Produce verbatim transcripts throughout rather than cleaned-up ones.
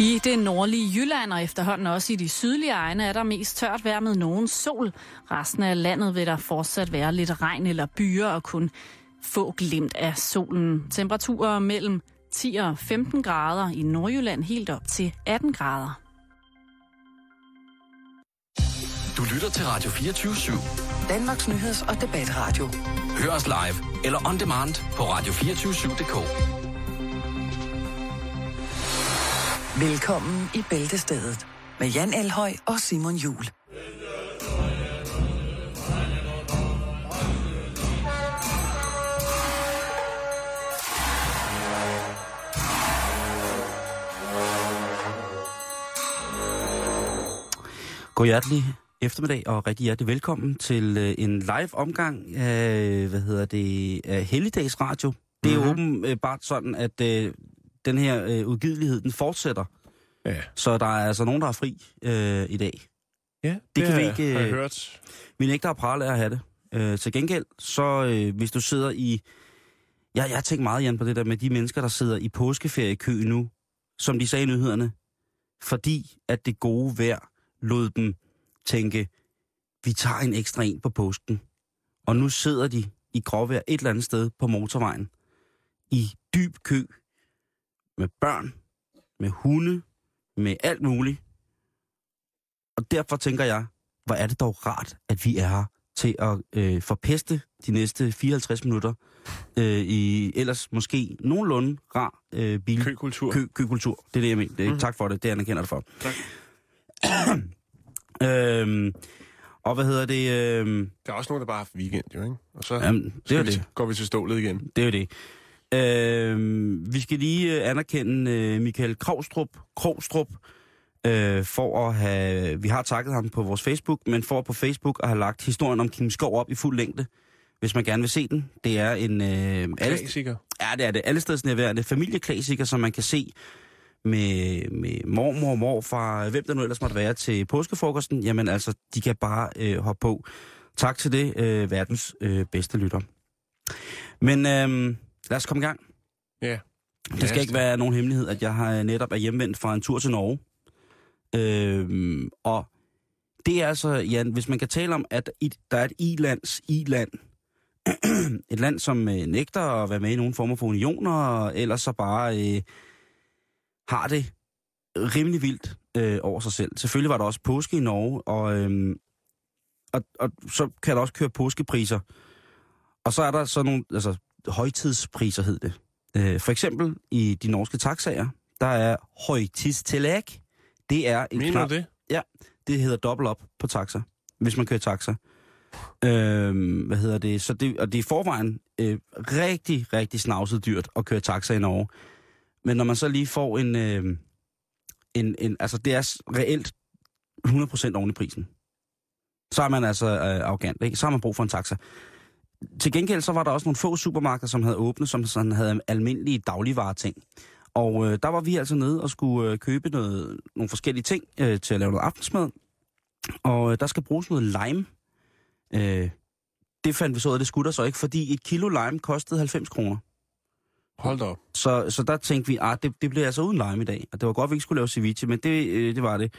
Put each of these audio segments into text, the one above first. I det nordlige Jylland og efterhånden også i de sydlige egne er der mest tørt vejr med nogen sol. Resten af landet vil der fortsat være lidt regn eller byer og kun få glimt af solen. Temperaturer mellem ti og femten grader i Nordjylland helt op til atten grader. Du lytter til Radio fireogtyve syv. Danmarks nyheds- og debatradio. Hør os live eller on demand på radio to fire syv punktum d k. Velkommen i Bæltestedet med Jan Elhøj og Simon Juhl. God hjertelig eftermiddag og rigtig hjertelig velkommen til en live omgang af, hvad hedder det, af Helligdags Radio. Det er mm-hmm. åbenbart sådan, at øh, den her øh, udgivelighed, den fortsætter. Ja. Så der er altså nogen, der er fri øh, i dag. Ja, det, det kan vi ikke, øh, har jeg hørt. Vi nægter at prale af at have det. Øh, til gengæld, så øh, hvis du sidder i... Ja, jeg har tænkt meget, Jan, på det der med de mennesker, der sidder i påskeferiekø nu, som de sagde i nyhederne, fordi at det gode vejr lod dem tænke, vi tager en ekstra en på påsken. Og nu sidder de i gråvejr et eller andet sted på motorvejen. I dyb kø. Med børn. Med hunde. Med alt muligt. Og derfor tænker jeg, hvor er det dog rart, at vi er her til at øh, forpeste de næste fireoghalvtreds minutter øh, i ellers måske nogenlunde rar øh, bil. Køkultur. Kø, køkultur. Det er det, jeg mener. Mm-hmm. Tak for det. Det anerkender det for. Tak. øhm, og hvad hedder det? Øhm, der er også nogen, der bare har haft weekend, jo, ikke? Og så, jamen, det så er vi, det. går vi til stålet igen. Det er jo det. Øhm, vi skal lige anerkende øh, Michael Krovstrup, Krovstrup øh, for at have... Vi har takket ham på vores Facebook, men for på Facebook at have lagt historien om Kimskov op i fuld længde, hvis man gerne vil se den. Det er en... Øh, klassiker. Alle, ja, det er det. Alle steds nærværende familieklassiker, som man kan se med, med mormor og morfar, hvem der nu ellers måtte være til påskefrokosten, jamen altså, de kan bare øh, hoppe på. Tak til det, øh, verdens øh, bedste lytter. Men øh, lad os komme i gang. Ja. Det skal ikke være nogen hemmelighed, at jeg har netop er hjemvendt fra en tur til Norge. Øh, og det er altså, Jan, hvis man kan tale om, at der er et ilands iland, et land, som øh, nægter at være med i nogle former for unioner, eller så bare... Øh, har det rimelig vildt øh, over sig selv. Selvfølgelig var der også påske i Norge, og, øhm, og, og så kan der også køre påskepriser. Og så er der sådan nogle altså, højtidspriser, hed det. Øh, for eksempel i de norske taxaer, der er højtidstillæg. Det er en knap... det? Ja, det hedder dobbelt op på taxa, hvis man kører taxa. Øh, hvad hedder det? Så det, og det er i forvejen øh, rigtig, rigtig snavset dyrt at køre taxa i Norge. Men når man så lige får en, øh, en, en... Altså, det er reelt hundrede procent oven i prisen. Så er man altså øh, arrogant, ikke? Så har man brug for en taxa. Til gengæld så var der også nogle få supermarkeder, som havde åbnet, som sådan havde almindelige dagligvareting. Og øh, der var vi altså nede og skulle øh, købe noget, nogle forskellige ting øh, til at lave noget aftensmad. Og øh, der skal bruges noget lime. Øh, det fandt vi så ud af, det skulle der så ikke, fordi et kilo lime kostede halvfems kroner. Hold da op. Så, så der tænkte vi, at det, det blev altså uden lime i dag. Og det var godt, at vi ikke skulle lave ceviche, men det, øh, det var det.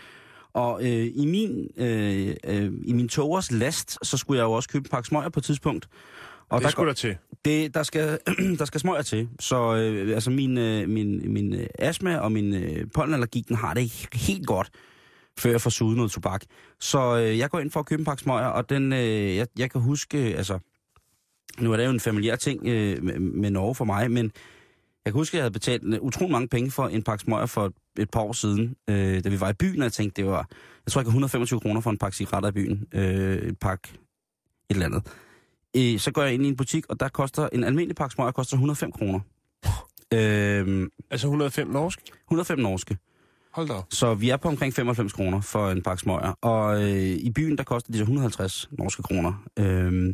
Og øh, i min, øh, øh, i min togers last, så skulle jeg jo også købe en pakke smøger på et tidspunkt. Og det der skulle der til. Det, der, skal, der skal smøger til. Så øh, altså min, øh, min, min øh, astma og min øh, pollenallergi, den har det helt godt, før jeg får suget noget tobak. Så øh, jeg går ind for at købe en pakke smøger, og den, øh, jeg, jeg kan huske... altså. Nu er det jo en familiær ting øh, med Norge for mig, men jeg kan huske, at jeg havde betalt utrolig mange penge for en pakke smøger for et par år siden, øh, da vi var i byen, og jeg tænkte, det var, jeg tror, jeg gav hundrede og femogtyve kroner for en pakke cigaretter i byen, øh, en pakke et eller andet. Øh, så går jeg ind i en butik, og der koster en almindelig pakke smøger, koster hundrede og fem kroner. Øh, altså hundrede og fem norske? hundrede og fem norske. Hold da op. Så vi er på omkring femoghalvfems kroner for en pakke smøger, og øh, i byen, der koster de så hundrede og halvtreds norske kroner. Øh,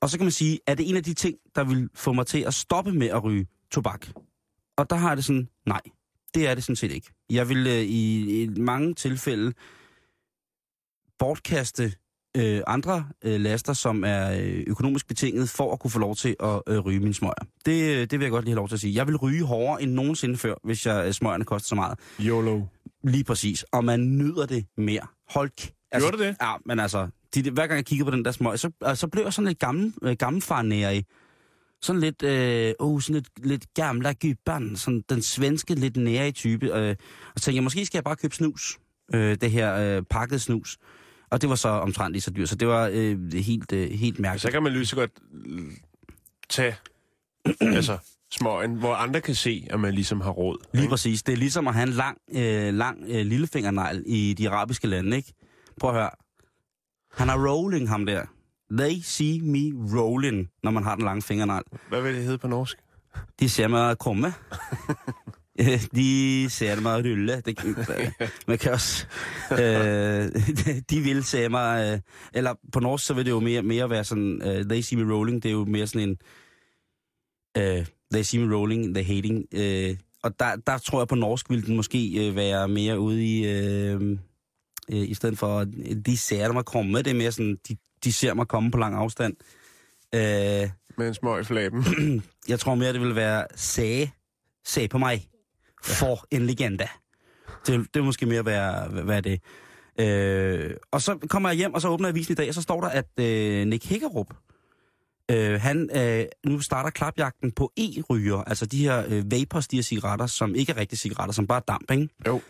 Og så kan man sige, at det er en af de ting, der vil få mig til at stoppe med at ryge tobak. Og der har jeg det sådan, nej, det er det sådan set ikke. Jeg vil øh, i, i mange tilfælde bortkaste øh, andre øh, laster, som er økonomisk betinget, for at kunne få lov til at øh, ryge mine smøger. Det, det vil jeg godt lige have lov til at sige. Jeg vil ryge hårdere end nogensinde før, hvis jeg, øh, smøgerne koster så meget. YOLO. Lige præcis. Og man nyder det mere. Hold kæft. Altså, gjorde du det? Ja, men altså, de, hver gang jeg kiggede på den der smøg, så, så blev jeg sådan lidt gammel, øh, gammelfarnære i. Sådan lidt, øh, oh, sådan lidt, lidt gamle gybern, sådan den svenske, lidt nære i type. Øh, og tænkte jeg, måske skal jeg bare købe snus. Øh, det her øh, pakket snus. Og det var så omtrent lige så dyrt, så det var øh, helt, øh, helt mærkeligt. Så kan man lige så godt tage altså, smøgen, hvor andre kan se, at man ligesom har råd. Lige ikke? Præcis. Det er ligesom at have en lang, øh, lang øh, lillefingernegl i de arabiske lande, ikke? Prøv at høre. Han er rolling, ham der. They see me rolling, når man har den lange fingernegl. Hvad vil det hedde på norsk? De ser mig krumme. De ser mig rulle. Det kan, man kan også. Øh, de vil se mig. Øh, eller på norsk, så vil det jo mere, mere være sådan, uh, they see me rolling, det er jo mere sådan en, uh, they see me rolling, they hating. Uh, og der, der tror jeg på norsk, vil den måske uh, være mere ude i, uh, uh, i stedet for, de ser mig komme. Det er mere sådan, de, de ser mig komme på lang afstand. Uh, Med en smøg i flaben. Jeg tror mere, det vil være, sag, sag på mig. For en legende. Det, det måske mere være, hvad det øh, og så kommer jeg hjem, og så åbner avisen i dag, og så står der, at øh, Nick Hækkerup, øh, han øh, nu starter klapjagten på e-ryger, altså de her øh, vapors, de her cigaretter, som ikke er rigtige cigaretter, som bare er damp, ikke? Jo.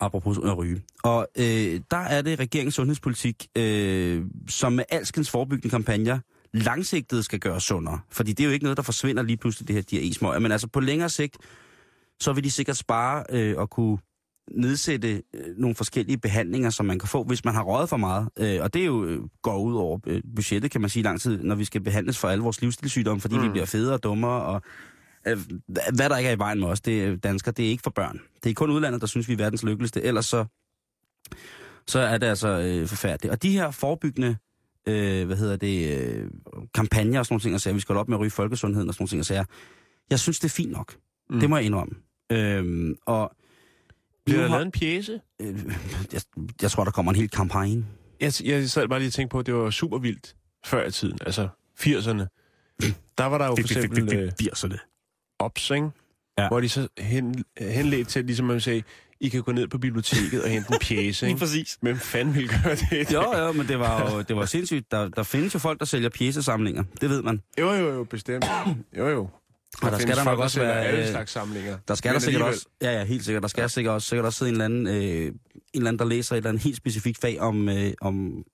Apropos at ryge. Og øh, der er det regeringens sundhedspolitik, øh, som med alskens forebyggende kampagner, langsigtet skal gøre sundere. Fordi det er jo ikke noget, der forsvinder lige pludselig, det her, de her e-smøger. Men altså på længere sigt, så vil de sikkert spare øh, og kunne nedsætte øh, nogle forskellige behandlinger, som man kan få, hvis man har røget for meget. Øh, og det er jo øh, går ud over øh, budgettet, kan man sige, lang tid, når vi skal behandles for alle vores livsstilssygdomme, fordi mm. vi bliver federe og dummere. Og, øh, hvad der ikke er i vejen med os, det er danskere, det er ikke for børn. Det er kun udlandet, der synes, vi er verdens lykkeligste. Ellers så, så er det altså øh, forfærdeligt. Og de her forebyggende Øh, hvad hedder det, øh, kampagner og sådan nogle ting, og sager. Vi skal holde op med at ryge folkesundheden og sådan nogle ting, og sager. Jeg synes, det er fint nok. Mm. Det må jeg indrømme. Øh, og bliver der har... lavet en pjæse? Øh, jeg, jeg tror, der kommer en hel kampagne. Jeg, jeg sad bare lige og tænkte på, at det var super vildt før i tiden, altså firserne. Der var der jo for eksempel firserne. Ops, ikke? Ja. Hvor de så hen, henledte til, ligesom man sagde, I kan gå ned på biblioteket og hente en pjæse, ikke? Præcis. Hvem fanden ville gøre det? Jo, jo, men det var jo det var sindssygt. Der, der findes jo folk, der sælger pjæsesamlinger. Det ved man. Jo, jo, jo, bestemt. Jo, jo. Der, og der skal der nok også være alle slags samlinger. Der skal men der sikkert alligevel også. Ja, ja, helt sikkert. Der skal ja. sikkert også sikkert også sidde en eller anden, øh, en eller anden der læser et eller andet helt specifikt fag om øh, om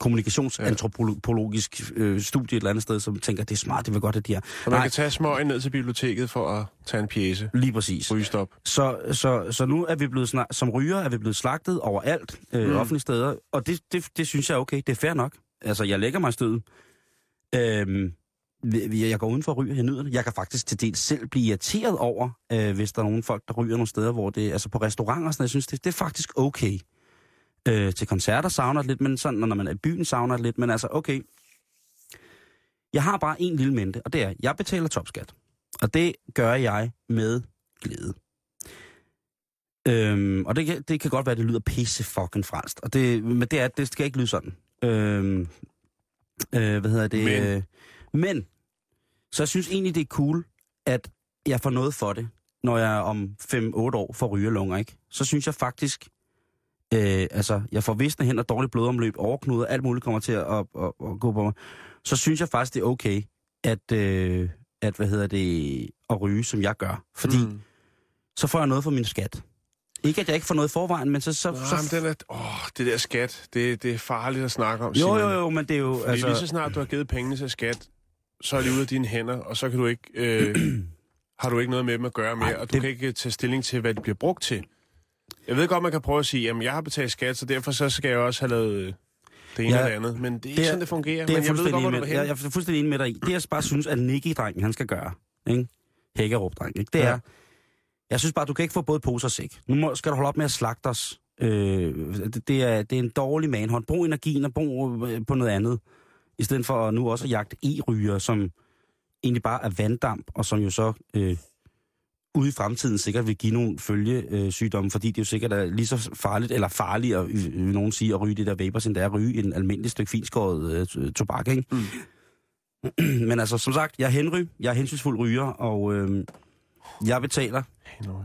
kommunikationsantropologisk øh, studie et eller andet sted, som tænker, det er smart, det vil godt, at de er. Så man Nej. kan tage smøgen ned til biblioteket for at tage en pjæse. Lige præcis. Rygestop. Så, så, så nu er vi blevet, snak- som ryger, er vi blevet slagtet overalt, øh, mm. offentlige steder, og det, det, det synes jeg er okay, det er fair nok. Altså, jeg lægger mig i stødet. Øhm, jeg går udenfor og ryger, jeg nyder det. Jeg kan faktisk til dels selv blive irriteret over, øh, hvis der er nogle folk, der ryger nogle steder, hvor det, altså på restauranter og sådan, jeg synes, det, det er faktisk okay. Øh, til koncerter savner lidt, men sådan, når man er i byen savner lidt, men altså, okay. Jeg har bare en lille mente, og det er, jeg betaler topskat. Og det gør jeg med glæde. Øhm, og det, det kan godt være, det lyder pisse fucking fransk. Og det, men det er, det skal ikke lyde sådan. Øhm, øh, hvad hedder det? Men. Øh, men. Så jeg synes egentlig, det er cool, at jeg får noget for det, når jeg om fem otte år får rygelunger, ikke? Så synes jeg faktisk, Øh, altså, jeg får visne hænder, dårligt blodomløb, overknuder, alt muligt kommer til at, at, at, at gå på mig, så synes jeg faktisk, det er okay, at, øh, at, hvad hedder det, at ryge, som jeg gør. Fordi, mm. så får jeg noget for min skat. Ikke, at jeg ikke får noget i forvejen, men så... så, Nå, så f- men den er, åh, det der skat, det, det er farligt at snakke om. Jo, jo, jo, men det er jo... Fordi altså, lige så snart, du har givet pengene til skat, så er det ude af dine hænder, og så kan du ikke, øh, har du ikke noget med dem at gøre mere, og du det... kan ikke tage stilling til, hvad de bliver brugt til. Jeg ved godt, man kan prøve at sige, jamen jeg har betalt skat, så derfor så skal jeg også have lavet det ene ja, eller andet. Men det er ikke det er, sådan, det fungerer. Det er, men jeg, ved godt, med, jeg, jeg er fuldstændig enig med dig i. Det jeg bare synes, at Nicky-drengen, han skal gøre, ikke? Hækkerup-drengen, ikke? Det ja. er, jeg synes bare, du kan ikke få både pose og sæk. Nu må, skal du holde op med at slagte os. Øh, det, det, er, det er en dårlig manhånd. Brug energien og brug på noget andet. I stedet for nu også at jagte e-ryger, som egentlig bare er vanddamp, og som jo så... Øh, ude i fremtiden sikkert vil give nogle følgesygdomme, fordi det er jo sikkert er lige så farligt, eller farligere, vil nogen sige, at ryge det der vapers, end det er at ryge en almindelig stykke finskåret øh, tobak, ikke? Mm. Men altså, som sagt, jeg er henry, jeg er hensynsfuld ryger, og øh, jeg betaler... Henry.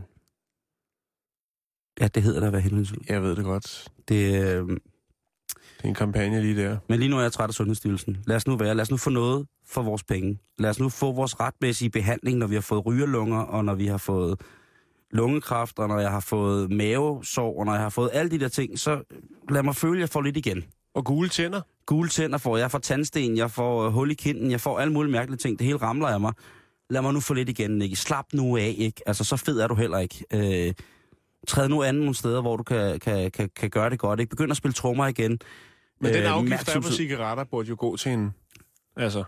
Ja, det hedder da at være hensynsfuld. Jeg ved det godt. Det... Øh, Det er en kampagne lige der. Men lige nu er jeg træt af Sundhedsstyrelsen. Lad os nu være. Lad os nu få noget for vores penge. Lad os nu få vores retmæssige behandling, når vi har fået rygerlunger, og når vi har fået lungekræft, og når jeg har fået mavesår, og når jeg har fået alle de der ting, så lad mig føle, at jeg får lidt igen. Og gule tænder? Gule tænder får jeg. Jeg får tandsten, jeg får hul i kinden, jeg får alle mulige mærkelige ting. Det hele ramler af mig. Lad mig nu få lidt igen, ikke? Slap nu af, ikke? Altså, så fed er du heller ikke. Øh... Træd nu anden nogle steder, hvor du kan, kan, kan, kan gøre det godt. Ikke? Begynd at spille trommer igen. Men den afgift, der er på cigaretter, burde jo gå til en... Altså,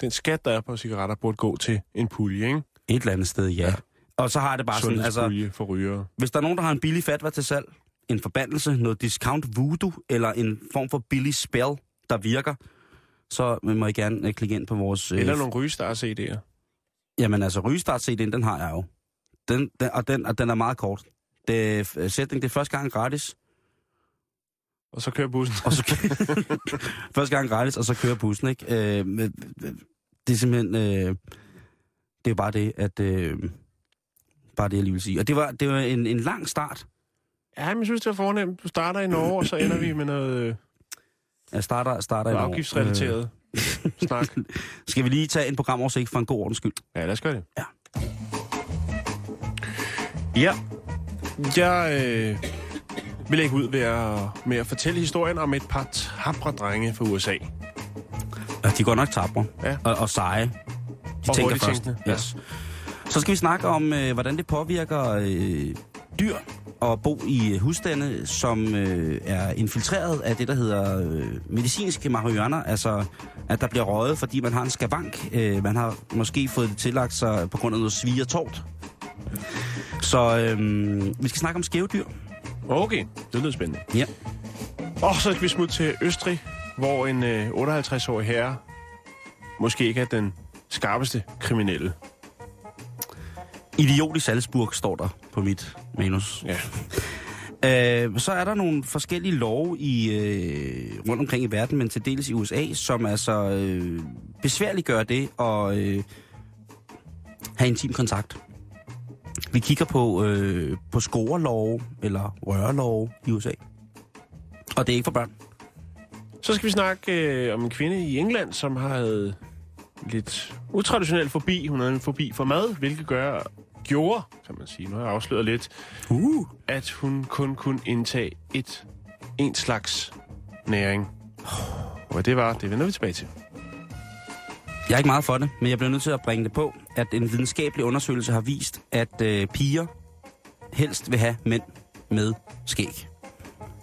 den skat, der er på cigaretter, burde gå til en pulje, ikke? Et eller andet sted, ja. ja. Og så har det bare sådan... altså for rygere. Hvis der er nogen, der har en billig fatwa til salg, en forbandelse, noget discount voodoo, eller en form for billig spell, der virker, så må I gerne klikke ind på vores... Eller øh, nogle rygestart-C D'er. Jamen altså, rygestart-C D'en, den har jeg jo. Den, den, og, den, og den er meget kort. Det er, sætning, det er første gang gratis. Og så kører bussen. Og så kører, første gang gratis, og så kører bussen, ikke? Øh, det er simpelthen... Øh, det er bare det, at... Øh, bare det, jeg lige vil sige. Og det var, det var en, en lang start. Ja, men jeg synes, det var fornemt. Du starter i Norge, og så ender vi med noget... Jeg starter, starter i Norge. Afgiftsrelateret øh. snak. Skal vi lige tage en programoversigt for en god ordens skyld? Ja, lad os gøre det. Ja. Ja. Jeg øh, vil ikke ud ved at, med at fortælle historien om et par tabre-drenge fra U S A. Ja, de går nok tabre. Ja. Og, og seje. De og tænker først. Yes. Ja. Så skal vi snakke om, øh, hvordan det påvirker øh, dyr at bo i husstande, som øh, er infiltreret af det, der hedder øh, medicinske marihuana. Altså, at der bliver røget, fordi man har en skavank. Øh, man har måske fået det tillagt sig på grund af noget svig og tort. Så øhm, vi skal snakke om skævdyr. Okay, det lyder spændende. Ja. Og så skal vi smutte til Østrig, hvor en øh, otteoghalvtreds-årig herre måske ikke er den skarpeste kriminelle. Idiot i Salzburg står der på mit manus. Ja. øh, så er der nogle forskellige love i, øh, rundt omkring i verden, men til dels i U S A, som altså øh, besværliggør det og øh, have intim kontakt. Vi kigger på, øh, på skorelove eller rørelove i U S A. Og det er ikke for børn. Så skal vi snakke øh, om en kvinde i England, som havde lidt utraditionel fobi. Hun havde en fobi for mad, hvilket gør, gjorde, kan man sige, nu har jeg afsløret lidt, uh. at hun kun kunne indtage et, en slags næring. Og hvad det var, det vender vi tilbage til. Jeg er ikke meget for det, men jeg bliver nødt til at bringe det på, at en videnskabelig undersøgelse har vist, at øh, piger helst vil have mænd med skæg.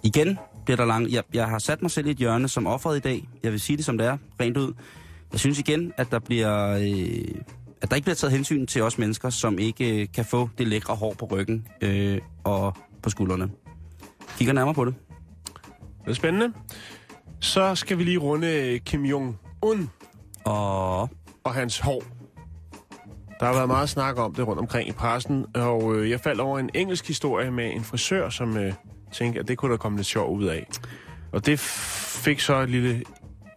Igen bliver der langt. Jeg, jeg har sat mig selv i et hjørne som offeret i dag. Jeg vil sige det, som det er, rent ud. Jeg synes igen, at der, bliver, øh, at der ikke bliver taget hensyn til os mennesker, som ikke øh, kan få det lækre hår på ryggen øh, og på skuldrene. Kigger nærmere på det. Det er spændende. Så skal vi lige runde Kim Jong-un. Og... og hans hår. Der har været meget snak om det rundt omkring i pressen, og øh, jeg faldt over en engelsk historie med en frisør, som øh, tænkte, at det kunne der komme lidt sjov ud af. Og det fik så et lille,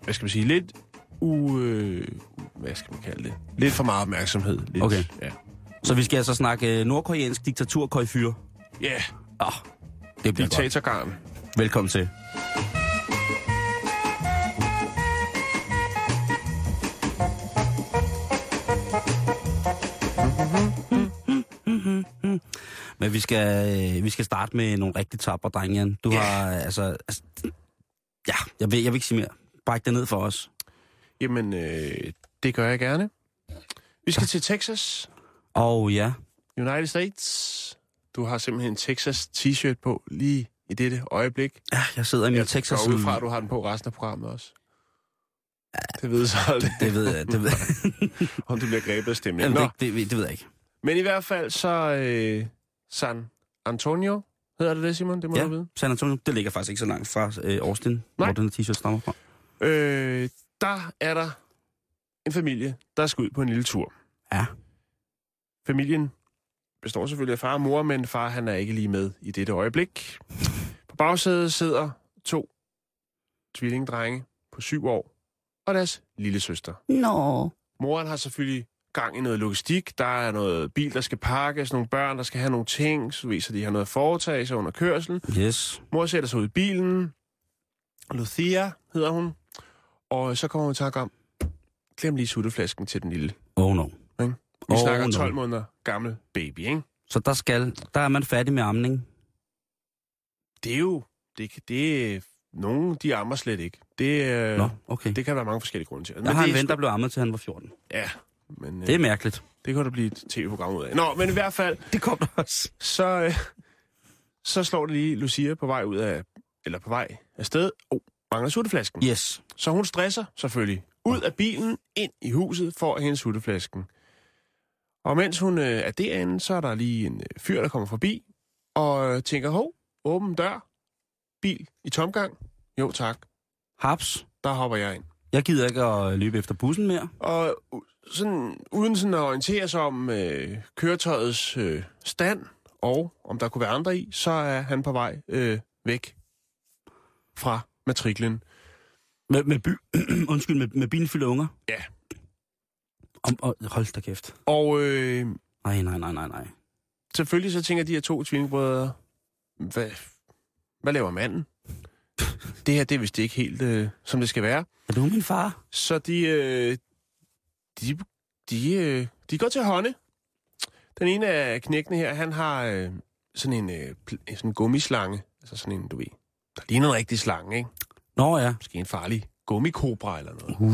hvad skal man sige, lidt u... Øh, hvad skal man kalde det? Lidt for meget opmærksomhed. Lidt, okay. Ja. Så vi skal altså snakke øh, nordkoreansk diktaturkøjfyr? Ja. Yeah. Oh, det bliver diktatorgarn. Velkommen til. Men vi skal, øh, vi skal starte med nogle rigtig tapre drenge, Jan. Du yeah. har, altså, altså... Ja, jeg vil, jeg vil ikke sige mere. Bræk det ned for os. Jamen, øh, det gør jeg gerne. Vi skal til Texas. Oh, ja. United States. Du har simpelthen en Texas t-shirt på lige i dette øjeblik. Ja, jeg sidder i min Texas... Jeg går ud fra, du har den på resten af programmet også. Ja, det ved jeg så aldrig. Det, det ved jeg, det ved jeg. Om du bliver grebet af stemningen. Det, det, det ved jeg ikke. Men i hvert fald så... Øh, San Antonio, hedder det det, Simon? Det må ja, du vide. San Antonio, det ligger faktisk ikke så langt fra øh, Austin, nej, hvor den t-shirt stammer fra. Øh, der er der en familie, der skal ud på en lille tur. Ja. Familien består selvfølgelig af far og mor, men far han er ikke lige med i dette øjeblik. På bagsædet sidder to tvillingdrenge på syv år og deres lille søster. Nå. Moren har selvfølgelig gang i noget logistik. Der er noget bil, der skal pakkes, nogle børn, der skal have nogle ting, så viser de har noget at foretage sig under kørsel. Yes. Mor sætter sig ud i bilen. Lucia hedder hun. Og så kommer hun i tanke om, glem lige sutteflasken til den lille. Oh no. Ikke? Vi oh snakker tolv no. måneder gammel baby, ikke? Så der skal, der er man fattig med amning? Det er jo, det, det er, nogen de ammer slet ikke. Det, Nå, okay. Det kan være mange forskellige grunde til. Jeg men har en ven, der blev ammet til han var fjorten. Ja. Men, det er øh, mærkeligt. Det kunne der blive et tv-program ud af. Nå, men i hvert fald... Det kom der også. Så, øh, så slår det lige Lucia på vej ud af... Eller på vej afsted. Åh, oh, mangler sutteflasken. Yes. Så hun stresser selvfølgelig. Ud af bilen, ind i huset, får hende sutteflasken. Og mens hun øh, er derinde, så er der lige en øh, fyr, der kommer forbi. Og øh, tænker, hov, åben dør. Bil i tomgang. Jo, tak. Haps. Der hopper jeg ind. Jeg gider ikke at løbe efter bussen mere. Og... Sådan, uden sådan at orientere sig om øh, køretøjets øh, stand, og om der kunne være andre i, så er han på vej øh, væk fra matriklen. Med, med, by, undskyld, med, med bilfyldte unger? Ja. Om, og, hold da kæft. Og... Øh, nej, nej, nej, nej, nej. Selvfølgelig så tænker de her to tvillingebrødre, hvad, hvad laver manden? Det her, det er vist ikke helt, øh, som det skal være. Er du min far? Så de... Øh, De, de, de går til hånde. Den ene af knækkene her, han har sådan en, sådan en gummislange. Altså sådan en, du ved, der ligner en rigtig slange, ikke? Nå ja. Måske en farlig gummikobra eller noget. Uh.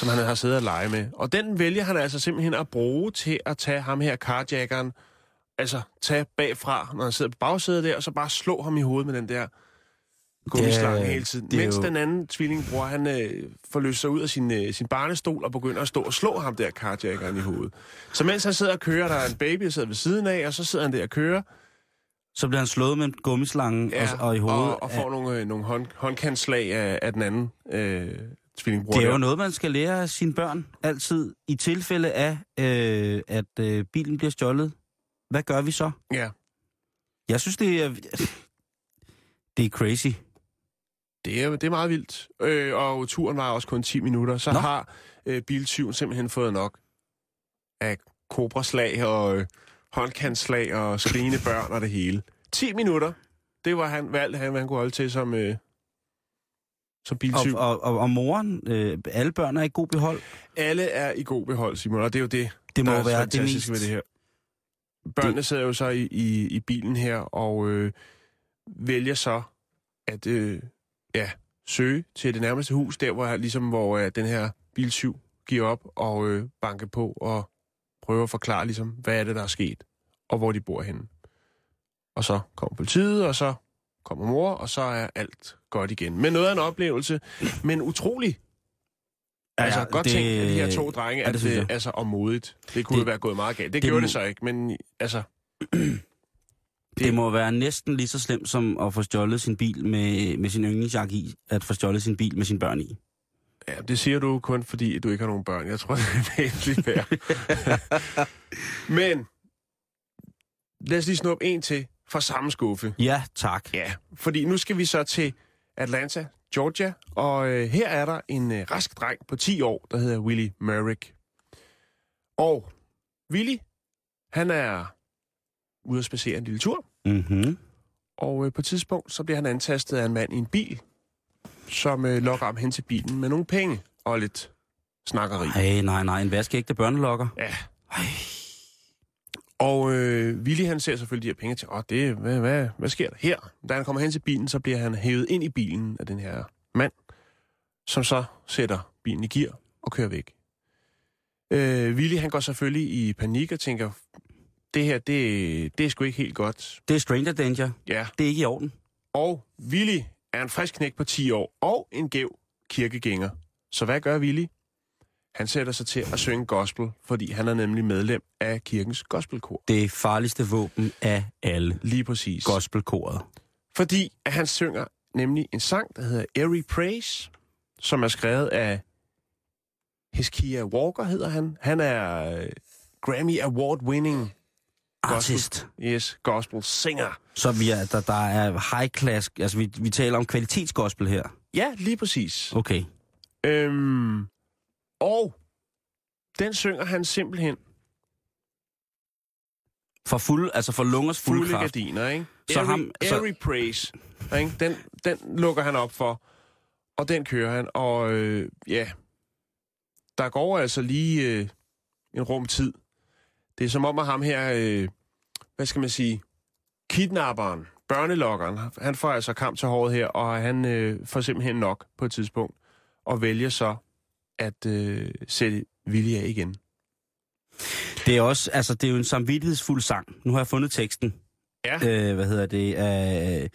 Som han har siddet og lege med. Og den vælger han altså simpelthen at bruge til at tage ham her, carjackeren. Altså tage bagfra, når han sidder på bagsædet der, og så bare slå ham i hovedet med den der gummislange hele tiden. Mens jo... den anden tvillingbror, han øh, får løst sig ud af sin, øh, sin barnestol og begynder at stå og slå ham der carjackeren i hovedet. Så mens han sidder og kører, der er en baby, der sidder ved siden af, og så sidder han der og kører. Så bliver han slået med en gummislange ja, og, og i hovedet. Og, og får af... nogle, øh, nogle hånd, håndkantslag af, af den anden øh, tvillingbror. Det er jo noget, man skal lære sine børn altid. I tilfælde af, øh, at øh, bilen bliver stjålet, hvad gør vi så? Ja. Jeg synes, det er... Det er crazy. Det er, det er meget vildt. Øh, og turen var også kun ti minutter. Så Nå. har øh, biltyven simpelthen fået nok af kobraslag og øh, håndkantslag og skrigende børn og det hele. ti minutter. Det var han valgt, han, han kunne holde til som, øh, som biltyv. Og, og, og, og moren, øh, alle børn er i god behold? Alle er i god behold, Simon. Og det er jo det, det må der er være fantastisk det mest... ved det her. Børnene det... sidder jo så i, i, i bilen her, og... Øh, vælger så at øh, ja, søge til det nærmeste hus, der hvor, ligesom, hvor øh, den her biltyv giver op og øh, banker på og prøver at forklare, ligesom, hvad er det, der er sket, og hvor de bor henne. Og så kommer politiet, og så kommer mor, og så er alt godt igen. Men noget af en oplevelse, men utrolig. Ja, altså, godt det... tænkt af de her to drenge, at ja, det øh, altså, og modigt. Det kunne det... være gået meget galt. Det, det gjorde må... det så ikke, men altså... Det, det må være næsten lige så slemt som at få stjålet sin bil med, med sin yndlingsjakke i, at få stjålet sin bil med sine børn i. Ja, det siger du kun, fordi du ikke har nogen børn. Jeg tror, det er egentlig fair. Men lad os lige snuppe en til fra samme skuffe. Ja, tak. Ja, fordi nu skal vi så til Atlanta, Georgia, og øh, her er der en øh, rask dreng på ti år, der hedder Willie Merrick. Og Willie, han er... ude at spacere en lille tur. Mm-hmm. Og øh, på et tidspunkt, så bliver han antastet af en mand i en bil, som øh, lokker ham hen til bilen med nogle penge og lidt snakkeri. Nej, nej, nej. En vaskeægte børnelokker. Ja. Ej. Og øh, Willie, han ser selvfølgelig de her penge til, åh, det, hvad, hvad, hvad sker der her? Da han kommer hen til bilen, så bliver han hævet ind i bilen af den her mand, som så sætter bilen i gear og kører væk. Øh, Willie, han går selvfølgelig i panik og tænker... Det her, det, det er sgu ikke helt godt. Det er stranger danger. Ja. Det er ikke i orden. Og Willie er en frisk knægt på ti år og en gæv kirkegænger. Så hvad gør Willie? Han sætter sig til at synge gospel, fordi han er nemlig medlem af kirkens gospelkor. Det farligste våben af alle. Lige præcis. Gospelkoret. Fordi at han synger nemlig en sang, der hedder Every Praise, som er skrevet af Hezekiah Walker, hedder han. Han er Grammy Award-winning Artist. Gospel, yes, gospel singer. Så vi er, der, der er high class, altså vi, vi taler om kvalitetsgospel her. Ja, lige præcis. Okay. Øhm, og den synger han simpelthen. For fuld, altså for lungers fulde fuld kraft. Gardiner, ikke? Så every, ham, så... every praise, ikke? Den, den lukker han op for, og den kører han, og øh, ja, der går altså lige øh, en rum tid. Det er som om, at ham her, øh, hvad skal man sige, kidnapperen, børnelokkeren, han får altså kamp til håret her, og han øh, får simpelthen nok på et tidspunkt, og vælger så at øh, sætte Willie af igen. Det er også, altså det er jo en samvittighedsfuld sang. Nu har jeg fundet teksten. Ja. Øh, hvad hedder det? Øh,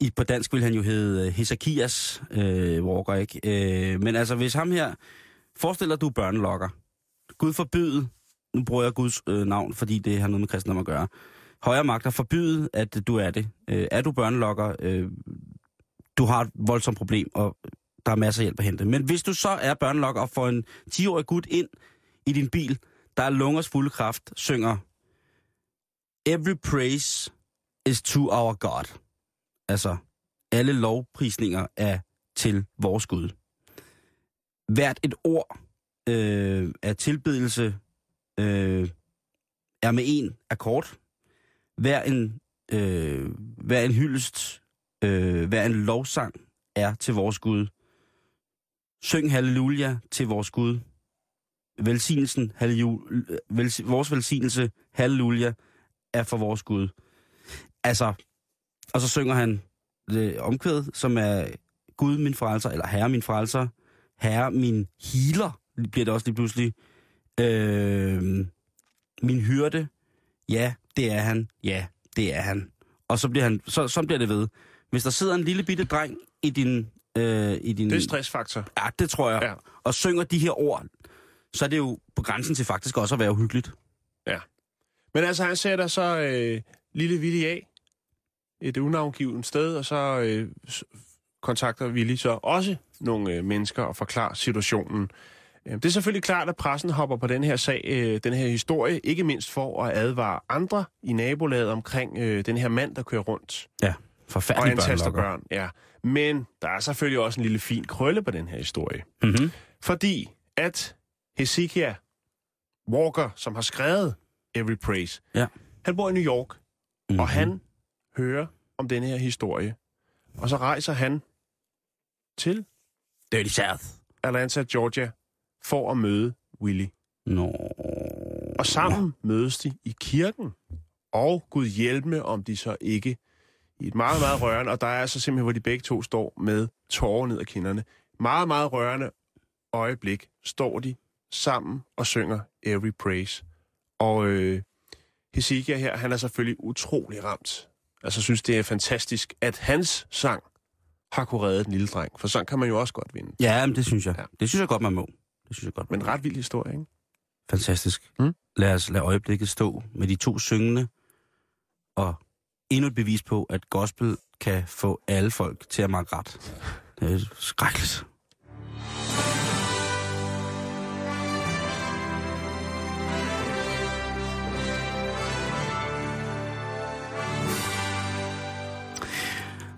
i, på dansk vil han jo hedde Hezekias øh, Walker, ikke? Øh, men altså, hvis ham her... Forestiller du børnelokker. Gud forbyde... Nu bruger jeg Guds øh, navn, fordi det har noget med kristendom at gøre. Højere magter forbyde, at du er det. Øh, er du børnelokker, øh, du har et voldsomt problem, og der er masser af hjælp at hente. Men hvis du så er børnelokker og får en ti-årig gut ind i din bil, der er lungers fulde kraft, synger Every praise is to our God. Altså, alle lovprisninger er til vores Gud. Hvert et ord øh, af tilbedelse øh, er med en akkord. Hver en, øh, hver en hyldest, øh, hver en lovsang er til vores Gud. Syng halleluja til vores Gud. Velsignelsen, halleluja, velsi, vores velsignelse, halleluja, er for vores Gud. Altså, og så synger han øh, omkvædet, som er Gud min frelser, eller Herre min frelser, Herre, min healer, bliver det også lige pludselig. Øh, min hyrde, ja, det er han, ja, det er han. Og så bliver han, så, så bliver det ved. Hvis der sidder en lille bitte dreng i din... Øh, i din det er stressfaktor. Ja, det tror jeg. Ja. Og synger de her ord, så er det jo på grænsen til faktisk også at være uhyggeligt. Ja. Men altså, han sætter så øh, lille Willie af et unavngivet sted, og så... Øh, kontakter Willie så også nogle øh, mennesker og forklarer situationen. Øh, det er selvfølgelig klart, at pressen hopper på den her sag, øh, den her historie, ikke mindst for at advare andre i nabolaget omkring øh, den her mand, der kører rundt. Ja, forfærdelig børn. Og antaster børn, ja. Men der er selvfølgelig også en lille fin krølle på den her historie. Mm-hmm. Fordi at Hezekiah Walker, som har skrevet Every Praise, ja. Han bor i New York, mm-hmm. og han hører om den her historie. Og så rejser han til Dirty South, Atlanta, Georgia, for at møde Willie. No. Og sammen mødes de i kirken, og Gud hjælpe om de så ikke i et meget, meget rørende, og der er altså simpelthen, hvor de begge to står med tårer ned ad kinderne. Meget, meget rørende øjeblik står de sammen og synger Every Praise. Og øh, Hezekiah her, han er selvfølgelig utrolig ramt. Altså synes, det er fantastisk, at hans sang har kunne redde den lille dreng. For sang kan man jo også godt vinde. Ja, men det synes jeg. Ja. Det synes jeg godt, man må. Det synes jeg godt. Men ret vild historie, ikke? Fantastisk. Mm? Lad os lade øjeblikket stå med de to syngende. Og endnu et bevis på, at gospel kan få alle folk til at makke ret. Det er skrækkeligt.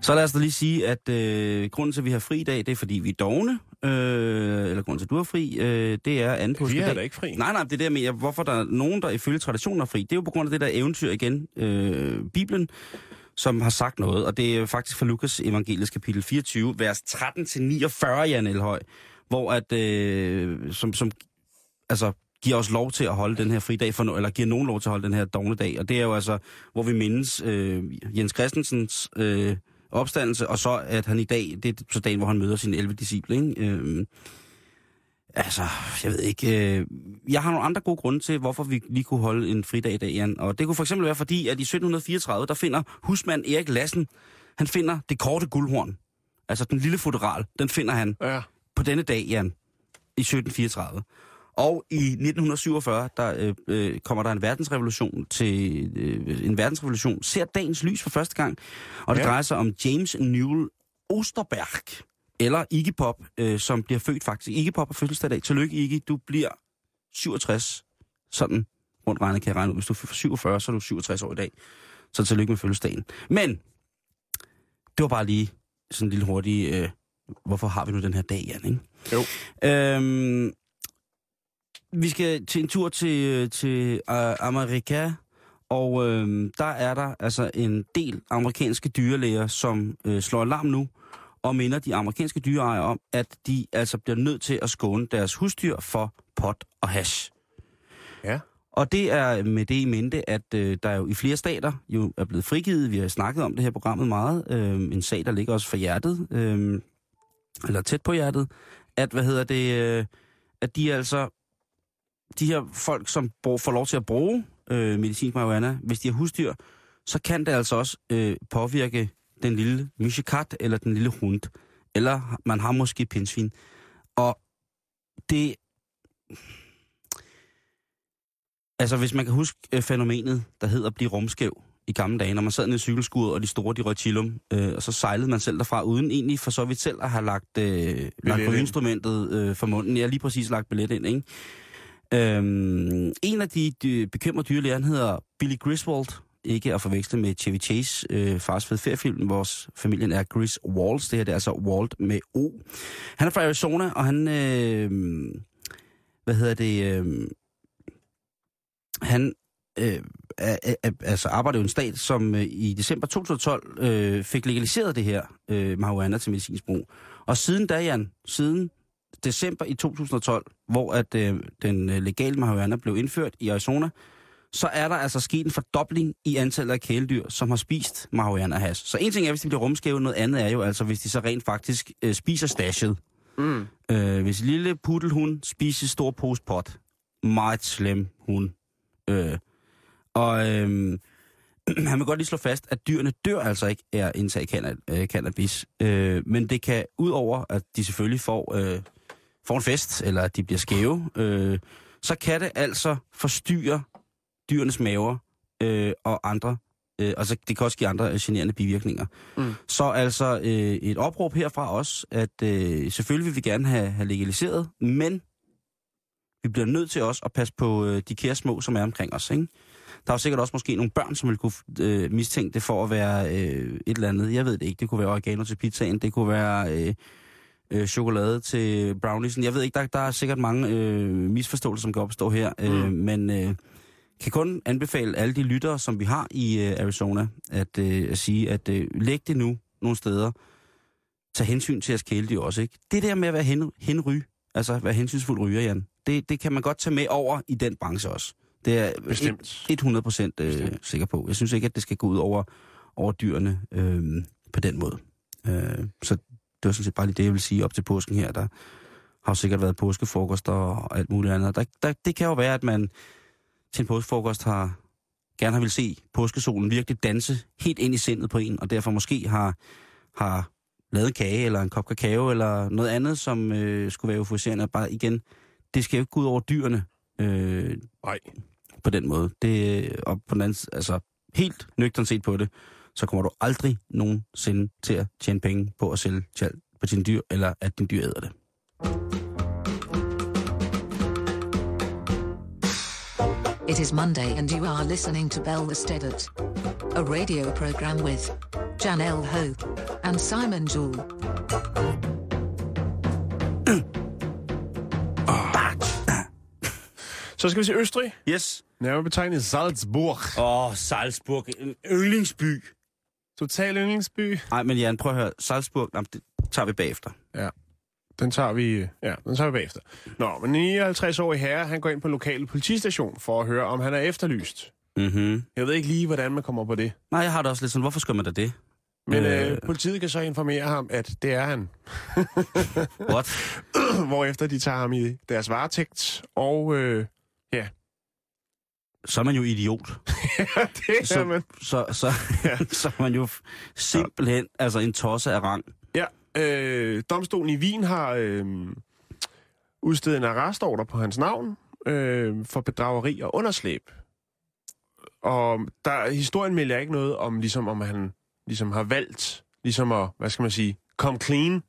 Så lad os da lige sige, at øh, grunden til, at vi har fri i dag, det er, fordi vi er dogne. Øh, eller grunden til, at du har fri, øh, det er anden påskedag. Vi er da ikke fri. Nej, nej, det er der med, hvorfor der er nogen, der ifølge traditionen er fri. Det er jo på grund af det der eventyr igen, øh, Bibelen, som har sagt noget. Og det er faktisk fra Lukas evangelisk kapitel fireogtyve, vers tretten til niogfyrre, Jan Elhøj, hvor at, øh, som, som altså, giver os lov til at holde den her fridag, for, eller giver nogen lov til at holde den her dognedag. Og det er jo altså, hvor vi mindes øh, Jens Christensens... Øh, opstandelse, og så at han i dag, det er så dagen, hvor han møder sine elleve disciple, ikke? Øhm, altså, jeg ved ikke. Øh, jeg har nogle andre gode grunde til, hvorfor vi lige kunne holde en fridag i dag, Jan. Og det kunne for eksempel være, fordi at i sytten fireogtredive, der finder husmand Erik Lassen, han finder det korte guldhorn. Altså den lille futteral, den finder han ja. På denne dag, Jan, i sytten fireogtredive. Og i nitten syvogfyrre, der øh, kommer der en verdensrevolution til øh, en verdensrevolution, ser dagens lys for første gang, og det ja. Drejer sig om James Newell Osterberg, eller Iggy Pop, øh, som bliver født faktisk. Iggy Pop er fødselsdag i dag. Tillykke, Iggy, du bliver syvogtres, sådan rundt regnet kan jeg regne ud, hvis du er syvogfyrre, så er du syvogtres år i dag. Så tillykke med fødselsdagen. Men det var bare lige sådan en lille hurtig, øh, hvorfor har vi nu den her dag, Jan, ikke? Jo. Øhm, vi skal til en tur til, til øh, Amerika, og øh, der er der altså en del amerikanske dyrlæger, som øh, slår alarm nu, og minder de amerikanske dyreejere om, at de altså bliver nødt til at skåne deres husdyr for pot og hash. Ja. Og det er med det i mente, at øh, der jo i flere stater jo er blevet frigivet. Vi har snakket om det her programmet meget. Øh, en sag, der ligger også for hjertet, øh, eller tæt på hjertet, at, hvad hedder det, øh, at de altså, de her folk, som bor, får lov til at bruge øh, medicinsk marihuana, hvis de har husdyr, så kan det altså også øh, påvirke den lille mysekat eller den lille hund. Eller man har måske pindsvin. Og det... Altså, hvis man kan huske øh, fænomenet, der hedder at blive rumskæv i gamle dage, når man sad i en cykelskur, og de store, de røg chillum, øh, og så sejlede man selv derfra, uden egentlig for så vidt selv at have lagt, øh, lagt på instrumentet øh, for munden. Jeg har lige præcis lagt billet ind, ikke? Øhm, en af de, de bekymrede dyrlæger hedder Billy Griswold, ikke at forveksle med Chevy Chase, øh, fars fedfærfilm, vores familien er Griswolds. Det her det er altså Walt med O. Han er fra Arizona, og han... Øh, hvad hedder det... Øh, Han øh, er, er, altså arbejder jo i en stat, som øh, i december to tusind og tolv øh, fik legaliseret det her øh, marihuana til medicinsk brug. Og siden da, Jan, siden december i to tusind og tolv, hvor at, øh, den legale marihuana blev indført i Arizona, så er der altså sket en fordobling i antallet af kæledyr, som har spist marihuana-hash. Så en ting er, hvis de bliver rumskæve, noget andet er jo altså, hvis de så rent faktisk øh, spiser stashet. Mm. Øh, hvis en lille pudelhund spiser stor pose pot, meget slem hund. Øh, og øh, han vil godt lige slå fast, at dyrene dør altså ikke af at indtage cannabis. Øh, men det kan, udover at de selvfølgelig får, øh, får en fest, eller at de bliver skæve, øh, så kan det altså forstyrre dyrenes maver øh, og andre. Øh, og så det kan også give andre generende bivirkninger. Mm. Så altså øh, et opråb herfra os, at øh, selvfølgelig vil vi gerne have, have legaliseret, men... Vi bliver nødt til også at passe på øh, de kære små, som er omkring os, ikke? Der er jo sikkert også måske nogle børn, som vil kunne øh, mistænke det for at være øh, et eller andet. Jeg ved det ikke. Det kunne være oregano til pizzaen. Det kunne være øh, øh, chokolade til browniesen. Jeg ved ikke, der, der er sikkert mange øh, misforståelser, som kan opstå her. Mm. Øh, men øh, kan kun anbefale alle de lyttere, som vi har i øh, Arizona, at, øh, at sige, at øh, læg det nu nogle steder. Tag hensyn til at skæle det også, ikke? Det der med at være hen, henry, altså være hensynsfuld ryger, Jan. Det, det kan man godt tage med over i den branche også. Det er bestemt. hundrede procent øh, sikker på. Jeg synes ikke, at det skal gå ud over, over dyrene øh, på den måde. Øh, så det var sådan set bare lige det, jeg vil sige op til påsken her. Der har jo sikkert været påskefrokoster og alt muligt andet. Der, der, det kan jo være, at man til en påskefrokost har, gerne har ville se påskesolen virkelig danse helt ind i sindet på en, og derfor måske har... har lavet en kage, eller en kop kakao, eller noget andet, som øh, skulle være euforiserende. Bare igen, det skal jo ikke gå ud over dyrene. Øh, Nej. På den måde. Det, og på den anden, altså helt nøgteren set på det, så kommer du aldrig nogensinde til at tjene penge på at sælge tjal på dine dyr, eller at din dyr æder det. It is Monday, and you are listening to Bæltestedet, a radio program with Jan Elhøj and Simon Juhl. Så skal vi se Østrig. Yes. Nærmere betegnet Salzburg. Åh, oh, Salzburg. En yndlingsby. Total yndlingsby. Nej, men Jan, prøv at høre. Salzburg, jamen, det tager vi bagefter. Ja. Den tager vi, ja, den tager vi bagefter. Nå, men nioghalvtreds-årig herre, han går ind på en lokal politistation for at høre, om han er efterlyst. Mm-hmm. Jeg ved ikke lige, hvordan man kommer på det. Nej, jeg har det også lidt sådan, hvorfor skal man da det? Men øh... Øh, politiet kan så informere ham, at det er han. What? Hvorefter de tager ham i deres varetægt, og øh, ja. Så er man jo idiot. Ja, det så, er man. Så, så, ja. Så er man jo simpelthen altså en tosse af rang. Ja. Øh, domstolen i Wien har øh, udstedet en arrestorder på hans navn øh, for bedrageri og underslæb. Og der, historien melder ikke noget om, ligesom, om han ligesom har valgt ligesom at, hvad skal man sige, come clean.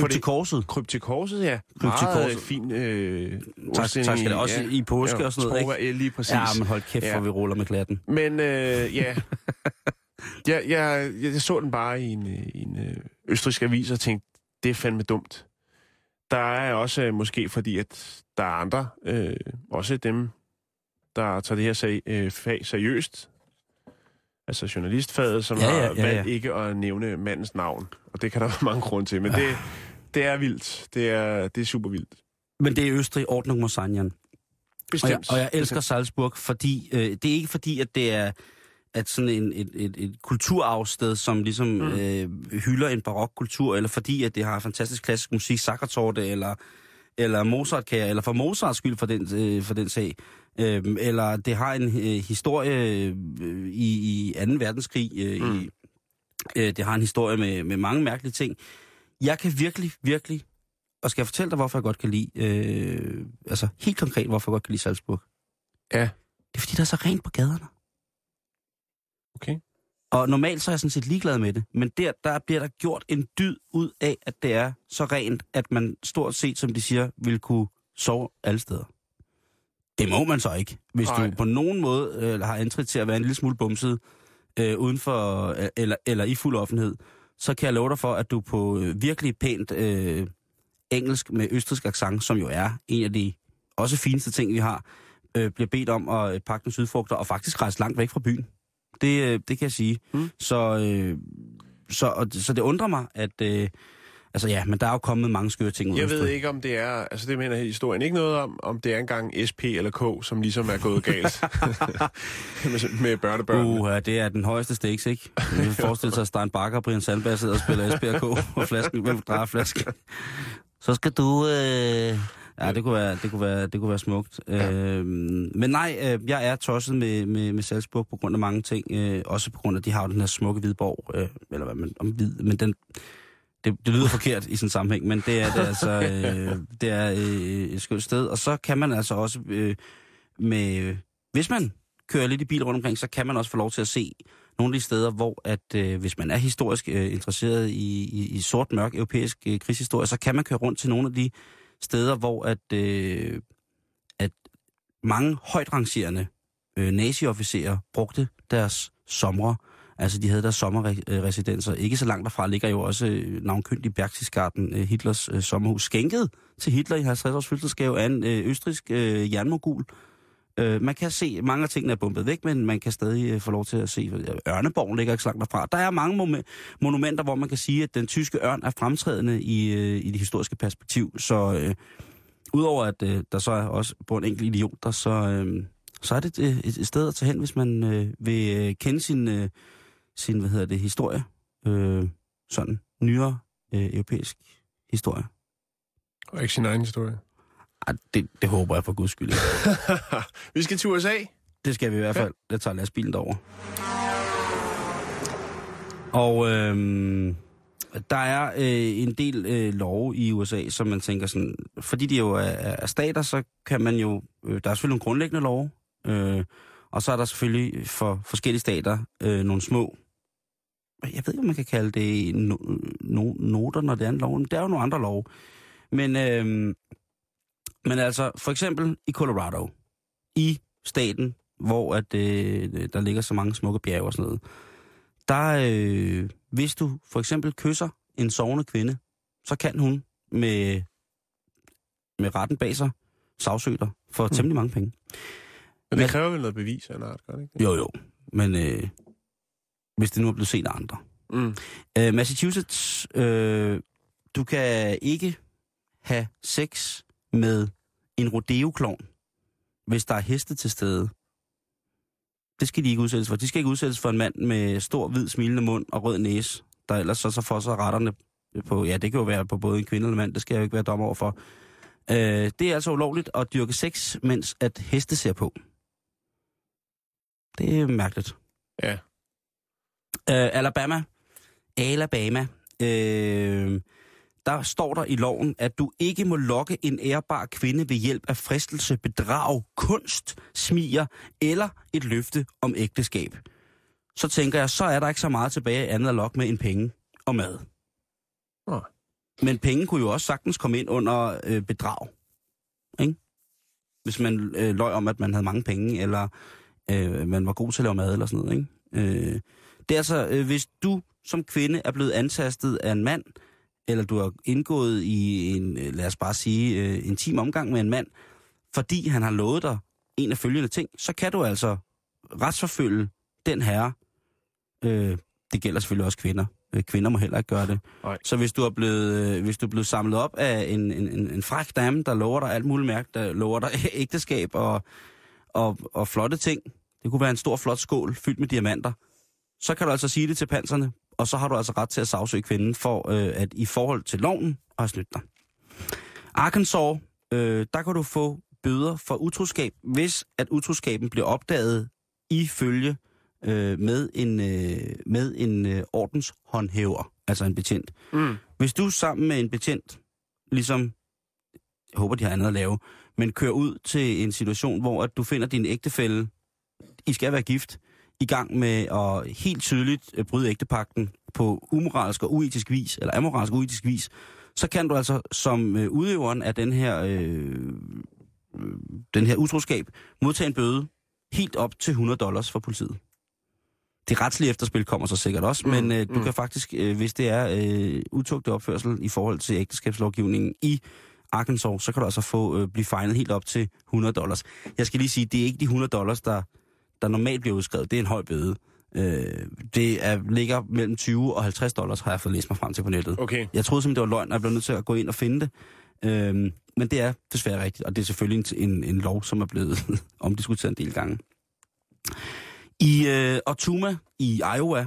Kryptikorset. Kryptikorset, ja. Kryptikorset. Meget fin øh, tak, tak skal det også ja. I påske ja, og sådan noget, ikke? Lige præcis. Ja, men hold kæft, ja. Hvor vi ruller med klatten. Men øh, ja, jeg, jeg, jeg så den bare i en, en østrigsk avis og tænkte, det er fandme dumt. Der er også måske fordi, at der er andre, øh, også dem, der tager det her sag, øh, fag seriøst, altså journalistfaget, som ja, ja, ja, har valgt ja. Ikke at nævne mandens navn. Og det kan der være mange grunde til, men det, det er vildt. Det er, det er super vildt. Men det er Østrig, Ordnung mod Sanjan. Bestemt. Og jeg, og jeg elsker Bestemt. Salzburg, fordi øh, det er ikke fordi, at det er at sådan en, et, et, et kulturarvsted, som ligesom mm. øh, hylder en barokkultur, eller fordi, at det har fantastisk klassisk musik, Sachertorte, eller, eller Mozartkager, eller for Mozarts skyld for den, øh, for den sag. Øhm, eller det har en øh, historie øh, i, i anden verdenskrig. Øh, mm. i, øh, det har en historie med, med mange mærkelige ting. Jeg kan virkelig, virkelig... Og skal jeg fortælle dig, hvorfor jeg godt kan lide... Øh, altså, helt konkret, hvorfor jeg godt kan lide Salzburg? Ja. Det er, fordi der er så rent på gaderne. Okay. Og normalt så er jeg sådan set ligeglad med det. Men der, der bliver der gjort en dyd ud af, at det er så rent, at man stort set, som de siger, vil kunne sove alle steder. Det må man så ikke, hvis Ej. Du på nogen måde øh, har antrit til at være en lille smule bumset øh, uden for, øh, eller, eller i fuld offentlighed, så kan jeg love dig for, at du på øh, virkelig pænt øh, engelsk med østrigsk accent, som jo er en af de også fineste ting, vi har, øh, bliver bedt om at øh, pakke nogle sydfrugter og faktisk rejse langt væk fra byen. Det, øh, det kan jeg sige. Mm. Så, øh, så, og, så det undrer mig, at... Øh, Altså ja, men der er jo kommet mange skøre ting ud. Jeg ved ikke, om det er, altså det mener historien ikke noget om, om det er engang S P eller K, som ligesom er gået galt med, med børnebørnene. Uh, ja, det er den højeste stakes, ikke? Man kan forestille sig, at Stein Bakker og Brian Sandberg sidder og spiller S P og K, og flasken, hvem drejer flasken? Så skal du... Øh... Ja, det kunne være, det kunne være, det kunne være smukt. Ja. Øh, men nej, øh, jeg er tosset med, med, med Salzburg på grund af mange ting. Øh, også på grund af, de har den her smukke Hvidborg, øh, eller hvad man om hvid, men den... Det, det lyder forkert i sådan en sammenhæng, men det er det altså øh, det er øh, et skønt sted. Og så kan man altså også øh, med øh, hvis man kører lidt i bil rundt omkring, så kan man også få lov til at se nogle af de steder, hvor at øh, hvis man er historisk øh, interesseret i, i, i sort mørk europæisk øh, krigshistorie, så kan man køre rundt til nogle af de steder, hvor at øh, at mange højt rangerende øh, naziofficerer brugte deres somre. Altså, de havde der sommerresidenser. Ikke så langt derfra ligger jo også navnkyndig Berchtesgaden, Hitlers øh, sommerhus, skænket til Hitler i halvtreds års fødselsdagsgave af en øh, østrigsk øh, jernmogul. Øh, man kan se, mange af tingene er bumpet væk, men man kan stadig øh, få lov til at se. Ørneborgen ligger ikke så langt derfra. Der er mange mom- monumenter, hvor man kan sige, at den tyske ørn er fremtrædende i, øh, i det historiske perspektiv. Så øh, udover at øh, der så er også på en enkelt idiot, der så, øh, så er det et, et sted at tage hen, hvis man øh, vil kende sin... Øh, sin, hvad hedder det, historie. Øh, sådan, nyere øh, europæisk historie. Og ikke sin egen historie? Ej, det, det håber jeg for guds skyld. Vi skal til U S A. Det skal vi i hvert fald. Jeg tager lastbilen derover. Og øh, der er øh, en del øh, love i U S A, som man tænker sådan, fordi de jo er, er stater, så kan man jo, øh, der er selvfølgelig nogle grundlæggende love, øh, og så er der selvfølgelig for forskellige stater øh, nogle små, jeg ved ikke, om man kan kalde det no, no, noter, når det er en lov. Men der er jo nogle andre love. Men, øh, men altså, for eksempel i Colorado, i staten, hvor at, øh, der ligger så mange smukke bjerge og sådan noget, der, øh, hvis du for eksempel kysser en sovende kvinde, så kan hun med, med retten bag sig sagsøge dig for mm. temmelig mange penge. Men det kræver vel noget bevis af en art, gør det ikke? Jo, jo. Men øh, hvis det nu er blevet set af andre. Mm. Øh, Massachusetts, øh, du kan ikke have sex med en rodeo-klovn, hvis der er heste til stede. Det skal de ikke udsættes for. De skal ikke udsættes for en mand med stor, hvid, smilende mund og rød næse, der ellers så, så får sig retterne på... Ja, det kan jo være på både en kvinde og en mand. Det skal jeg jo ikke være dommer over for. Øh, det er altså ulovligt at dyrke sex, mens at heste ser på. Det er mærkeligt. Ja. Øh, Alabama. Alabama. Øh, der står der i loven, at du ikke må lokke en ærbar kvinde ved hjælp af fristelse, bedrag, kunst, smiger eller et løfte om ægteskab. Så tænker jeg, så er der ikke så meget tilbage andet at lokke med end penge og mad. Nå. Men penge kunne jo også sagtens komme ind under øh, bedrag, ikke? Hvis man øh, løj om, at man havde mange penge, eller øh, man var god til at lave mad, eller sådan noget, ikke? Øh, det er altså, øh, hvis du som kvinde er blevet antastet af en mand, eller du har indgået i en, lad os bare sige, øh, intim omgang med en mand, fordi han har lovet dig en af følgende ting, så kan du altså retsforfølge den herre. Øh, det gælder selvfølgelig også kvinder. Kvinder må heller ikke gøre det. Ej. Så hvis du er blevet, hvis du er blevet samlet op af en, en, en fræk dame, der lover dig alt muligt mærke, der lover dig ægteskab og, og, og flotte ting, det kunne være en stor, flot skål fyldt med diamanter, så kan du altså sige det til panserne, og så har du altså ret til at sagsøge kvinden for øh, at i forhold til loven har snydt dig. Arkansas, øh, der kan du få bøder for utroskab, hvis at utroskaben bliver opdaget ifølge Øh, med en, øh, med en øh, ordenshåndhæver, altså en betjent. Mm. Hvis du sammen med en betjent, ligesom, jeg håber, de har andet at lave, men kører ud til en situation, hvor at du finder din ægtefælle, I skal være gift, i gang med at helt tydeligt bryde ægtepagten på umoralsk og uetisk vis, eller amoralsk og uetisk vis, så kan du altså som øh, udøveren af den her, øh, den her utroskab modtage en bøde helt op til hundrede dollars fra politiet. Det retslige efterspil kommer så sikkert også, men øh, du mm. kan faktisk, øh, hvis det er øh, utugtig opførsel i forhold til ægteskabslovgivningen i Arkansas, så kan du altså få, øh, blive finet helt op til hundrede dollars. Jeg skal lige sige, det er ikke de hundrede dollars, der, der normalt bliver udskrevet. Det er en høj bøde. Øh, det er, ligger mellem tyve og halvtreds dollars, har jeg fået læst mig frem til på nettet. Okay. Jeg troede simpelthen, det var løgn, og jeg blev nødt til at gå ind og finde det. Øh, men det er desværre rigtigt, og det er selvfølgelig en, en lov, som er blevet omdiskuteret en del gange. I øh, Ottumwa i Iowa,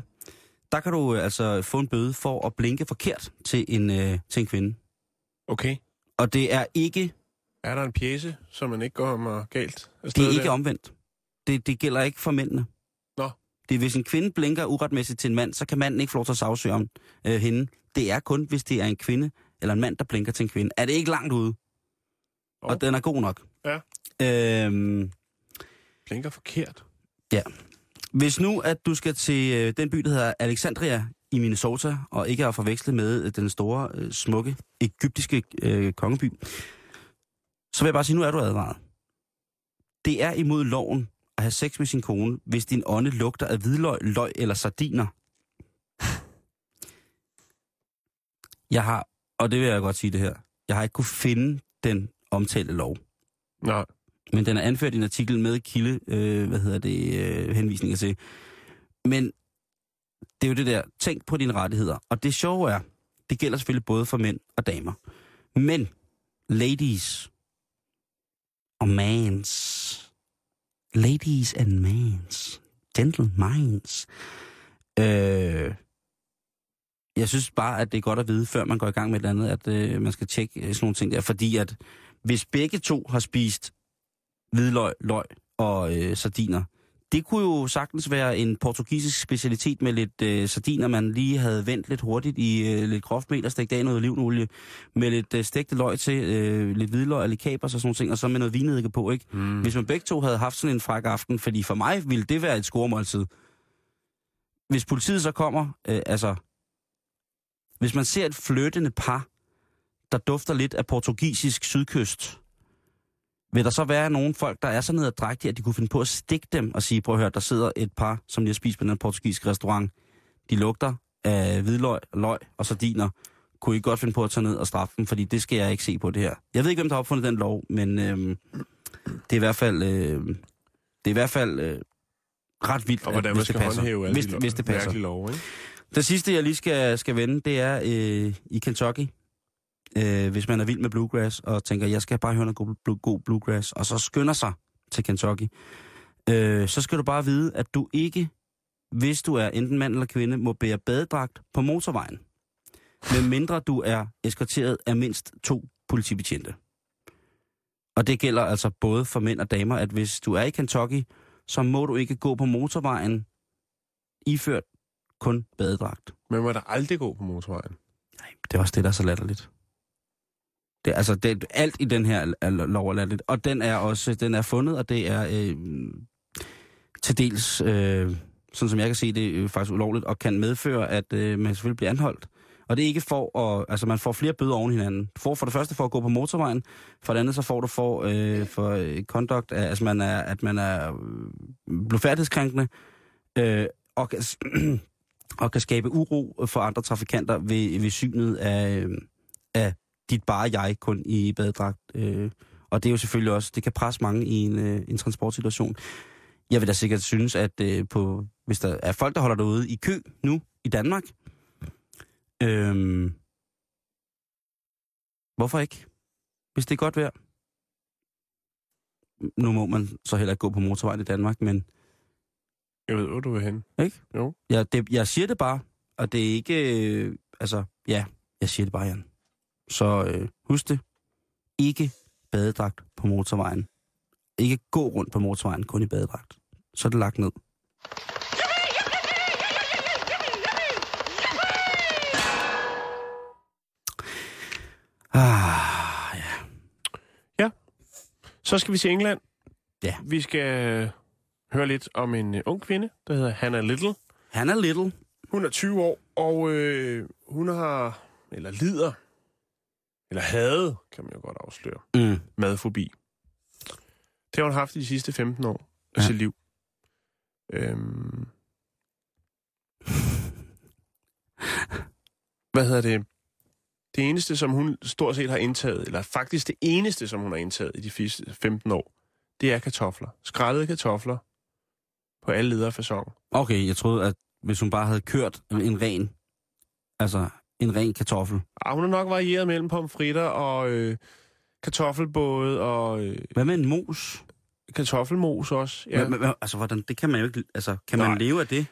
der kan du øh, altså få en bøde for at blinke forkert til en, øh, til en kvinde. Okay. Og det er ikke... Er der en pjece, som man ikke går om galt? Det er ikke der? Omvendt. Det, det gælder ikke for mændene. Nå. Det er, hvis en kvinde blinker uretmæssigt til en mand, så kan manden ikke få lov til at sagsøge om øh, hende. Det er kun, hvis det er en kvinde eller en mand, der blinker til en kvinde. Er det ikke langt ude? Oh. Og den er god nok. Ja. Øhm... Blinker forkert? Ja. Hvis nu, at du skal til øh, den by, der hedder Alexandria i Minnesota, og ikke er forvekslet med øh, den store, øh, smukke, egyptiske øh, kongeby, så vil jeg bare sige, nu er du advaret. Det er imod loven at have sex med sin kone, hvis din ånde lugter af hvidløg, løg eller sardiner. Jeg har, og det vil jeg godt sige det her, jeg har ikke kunne finde den omtalte lov. Nej. Men den er anført i en artikel med kilde, øh, hvad hedder det, øh, henvisninger til. Men det er jo det der, tænk på dine rettigheder. Og det sjove er, det gælder selvfølgelig både for mænd og damer. Men ladies og mans, ladies and mans, gentle minds. Øh, jeg synes bare, at det er godt at vide, før man går i gang med et eller andet, at øh, man skal tjekke sådan nogle ting der. Fordi at hvis begge to har spist hvidløg, løg og øh, sardiner. Det kunne jo sagtens være en portugisisk specialitet med lidt øh, sardiner, man lige havde vendt lidt hurtigt i øh, lidt groftmel og stegt af noget olivenolie, med lidt øh, stegte løg til, øh, lidt hvidløg og lidt kapers og sådan noget ting, og så med noget vinedike på, ikke? Mm. Hvis man begge to havde haft sådan en fræk aften, fordi for mig ville det være et scoremåltid. Hvis politiet så kommer, øh, altså... Hvis man ser et flirtende par, der dufter lidt af portugisisk sydkyst... Vil der så være nogle folk, der er så nederdrægtige, at de kunne finde på at stikke dem og sige, prøv at høre, der sidder et par, som lige har spist på den portugisiske restaurant. De lugter af hvidløg, løg og sardiner. Kunne I godt finde på at tage ned og straffe dem, fordi det skal jeg ikke se på det her. Jeg ved ikke, hvem der har opfundet den lov, men øhm, det er i hvert fald, øh, det er i hvert fald øh, ret vildt, at, hvis, det passer, hvis, de lov, hvis det passer. Lov, ikke? Det sidste, jeg lige skal, skal vende, det er øh, i Kentucky. Øh, hvis man er vild med bluegrass og tænker, jeg skal bare høre noget god, bl- god bluegrass, og så skynder sig til Kentucky, øh, så skal du bare vide, at du ikke, hvis du er enten mand eller kvinde, må bære badedragt på motorvejen, medmindre du er eskorteret af mindst to politibetjente. Og det gælder altså både for mænd og damer, at hvis du er i Kentucky, så må du ikke gå på motorvejen iført kun badedragt. Men må der aldrig gå på motorvejen? Nej, det er også det, der er så latterligt. Det, altså det, alt i den her er lov og latterligt, og den er også den er fundet, og det er øh, til dels, øh, sådan som jeg kan se det, øh, faktisk ulovligt, og kan medføre, at øh, man selvfølgelig bliver anholdt, Og det er ikke for at... Altså, man får flere bøder oven hinanden. Du får for det første for at gå på motorvejen. For det andet, så får du for, øh, for conduct, altså man er, at man er blufærdighedskrænkende, øh, og, og kan skabe uro for andre trafikanter ved, ved synet af, af dit bare jeg kun i badedragt. Øh. Og det er jo selvfølgelig også... Det kan presse mange i en, en transportsituation. Jeg vil da sikkert synes, at øh, på, hvis der er folk, der holder derude i kø nu i Danmark... Øhm, hvorfor ikke? Hvis det er godt vejr. Nu må man så heller ikke gå på motorvejen i Danmark, men... Jeg ved, hvor du vil hen. Ikke? Jo. Jeg, det, jeg siger det bare, og det er ikke... Øh, altså, ja, jeg siger det bare, Jan. Så øh, husk det. Ikke badedragt på motorvejen. Ikke gå rundt på motorvejen, kun i badedragt. Så er det lagt ned. Ah, ja. Ja. Så skal vi til England. Ja. Vi skal høre lidt om en ung kvinde, der hedder Hannah Little. Hannah Little. Hun er tyve år, og øh, hun har, eller lider, eller havde, kan man jo godt afsløre, mm. madfobi. Det har hun haft i de sidste femten år af ja. sit liv. Øhm. Hvad hedder det? Det eneste, som hun stort set har indtaget, eller faktisk det eneste, som hun har indtaget i de femten år, det er kartofler. Skrællede kartofler på alle leder fason. Okay, jeg troede, at hvis hun bare havde kørt en ren, altså en ren kartoffel. Ah, hun har nok varieret mellem pomfritter og øh, kartoffelbåde og... Øh, Hvad med en mos? Kartoffelmos også, ja. Hvad, hvad, altså, hvordan, det kan man jo ikke... Altså, kan Nej. man leve af det?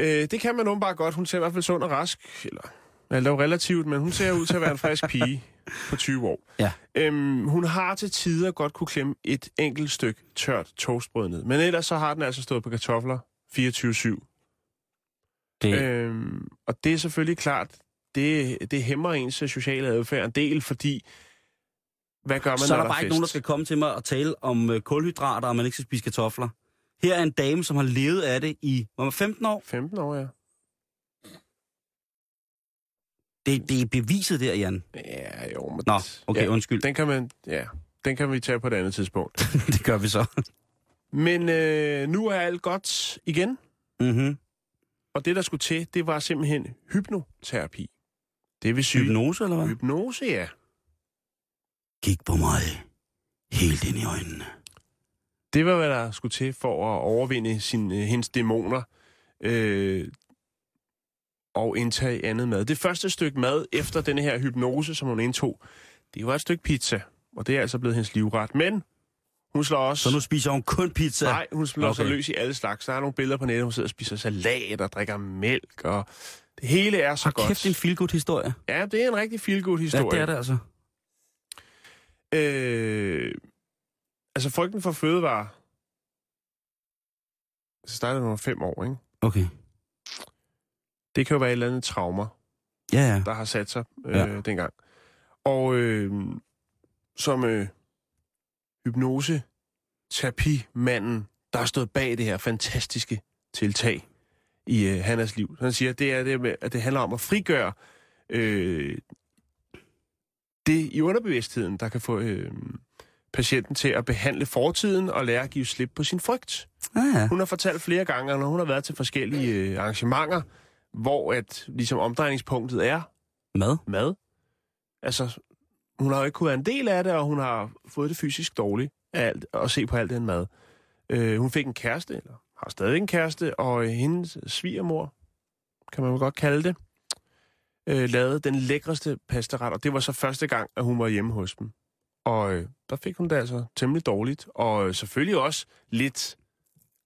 Øh, det kan man åbenbart godt. Hun ser i hvert fald sund og rask, eller... Ja, det er jo relativt, men hun ser ud til at være en frisk pige på tyve år. Ja. Øhm, hun har til tider godt kunne klemme et enkelt stykke tørt toastbrød ned. Men ellers så har den altså stået på kartofler fireogtyve syv. Det. Øhm, og det er selvfølgelig klart, det, det hæmmer ens sociale adfærd en del, fordi hvad gør man, så er der, der bare fest? Ikke nogen, der skal komme til mig og tale om kulhydrater, og man ikke skal spise kartofler. Her er en dame, som har levet af det i femten år. femten år, ja. Det, det er beviset der, Jan. Ja, jo. Men Nå, okay, ja, undskyld. Den kan, man, ja, den kan vi tage på et andet tidspunkt. Det gør vi så. Men øh, nu er alt godt igen. Mm-hmm. Og det, der skulle til, det var simpelthen hypnoterapi. Det vil sige... Hypnose, eller hvad? Hypnose, ja. Kig på mig helt ind i øjnene. Det var, hvad der skulle til for at overvinde sin, hendes dæmoner. Øh... og indtage andet mad. Det første stykke mad efter denne her hypnose, som hun indtog, det var et stykke pizza, og det er altså blevet hendes livret. Men hun slår også... Så nu spiser hun kun pizza? Nej, hun slår okay. sig løs i alle slags. Der er nogle billeder på nettet, hun sidder og spiser salat og drikker mælk, og det hele er så Hvor godt. Hvor kæft, en feel-good historie. Ja, det er en rigtig feel-good historie. Ja, det er det altså. Øh, altså, frygten for fødevarer... Så startede hun fem år, ikke? Okay. Det kan jo være et eller andet traumer, ja, ja. der har sat sig øh, ja. dengang. Og øh, som øh, hypnoseterapimanden, der har stået bag det her fantastiske tiltag i øh, Hannas liv. Han siger, det er det, at det handler om at frigøre øh, det i underbevidstheden, der kan få øh, patienten til at behandle fortiden og lære at give slip på sin frygt. Ja, ja. Hun har fortalt flere gange, når hun har været til forskellige øh, arrangementer, hvor at ligesom omdrejningspunktet er... Mad. Mad. Altså, hun har jo ikke kunnet være en del af det, og hun har fået det fysisk dårligt af alt, at se på alt den mad. Øh, hun fik en kæreste, eller har stadig en kæreste, og hendes svigermor, kan man jo godt kalde det, øh, lavede den lækreste pastaret, og det var så første gang, at hun var hjemme hos dem. Og øh, der fik hun det altså temmelig dårligt, og øh, selvfølgelig også lidt...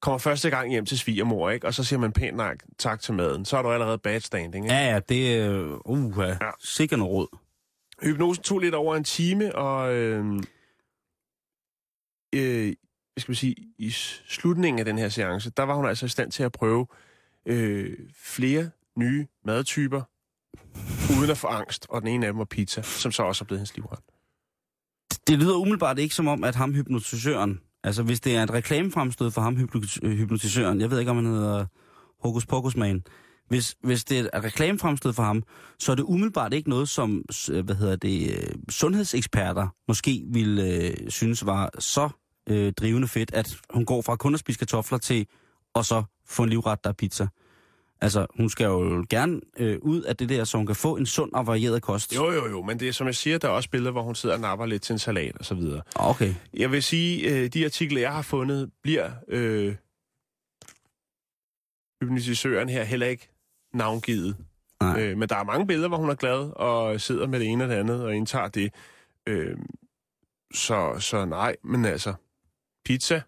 kommer første gang hjem til svigermor, ikke? Og så siger man pænt nej, tak til maden. Så er du allerede bad standing, ikke? Ja, ja, det er uh, ja. sikkert noget råd. Hypnosen tog lidt over en time, og øh, øh, skal man sige, i slutningen af den her seance, der var hun altså i stand til at prøve øh, flere nye madtyper, uden at få angst, og den ene af dem var pizza, som så også er blevet hendes livret. Det lyder umiddelbart ikke som om, at ham hypnotisøren, altså, hvis det er et reklamefremstød for ham, hypnotisøren, jeg ved ikke, om han hedder Hokus Pokus Man. Hvis, hvis det er et reklamefremstød for ham, så er det umiddelbart ikke noget, som hvad hedder det, sundhedseksperter måske ville øh, synes var så øh, drivende fedt, at hun går fra kun at spise kartofler til og så få en livret, der er pizza. Altså, hun skal jo gerne øh, ud af det der, så hun kan få en sund og varieret kost. Jo, jo, jo, men det er, som jeg siger, der er også billeder, hvor hun sidder og napper lidt til en salat og så videre. Okay. Jeg vil sige, øh, de artikler, jeg har fundet, bliver øh, hypnotisøren her heller ikke navngivet. Øh, men der er mange billeder, hvor hun er glad og sidder med det ene og det andet og indtager det. Øh, så, så nej, men altså, pizza,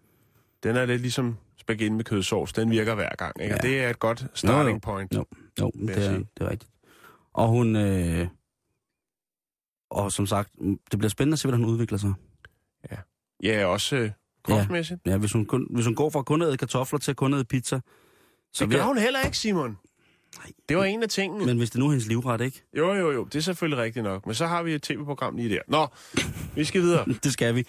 den er lidt ligesom spaghetti med kødsovs, den virker hver gang, ikke? Ja. Det er et godt starting point. Jo, jo, jo det, er, det er rigtigt. Og hun, øh, og som sagt, det bliver spændende at se, hvordan hun udvikler sig. Ja, ja også øh, kropsmæssigt. Ja, ja hvis, hun kun, hvis hun går fra kun at æde kartofler til kun at æde pizza. Så det gør jeg... hun heller ikke, Simon. Nej. Det var en af tingene. Men hvis det nu er hendes livret, ikke? Jo, jo, jo, det er selvfølgelig rigtigt nok. Men så har vi et tv-program lige der. Nå, vi skal videre. Det skal vi.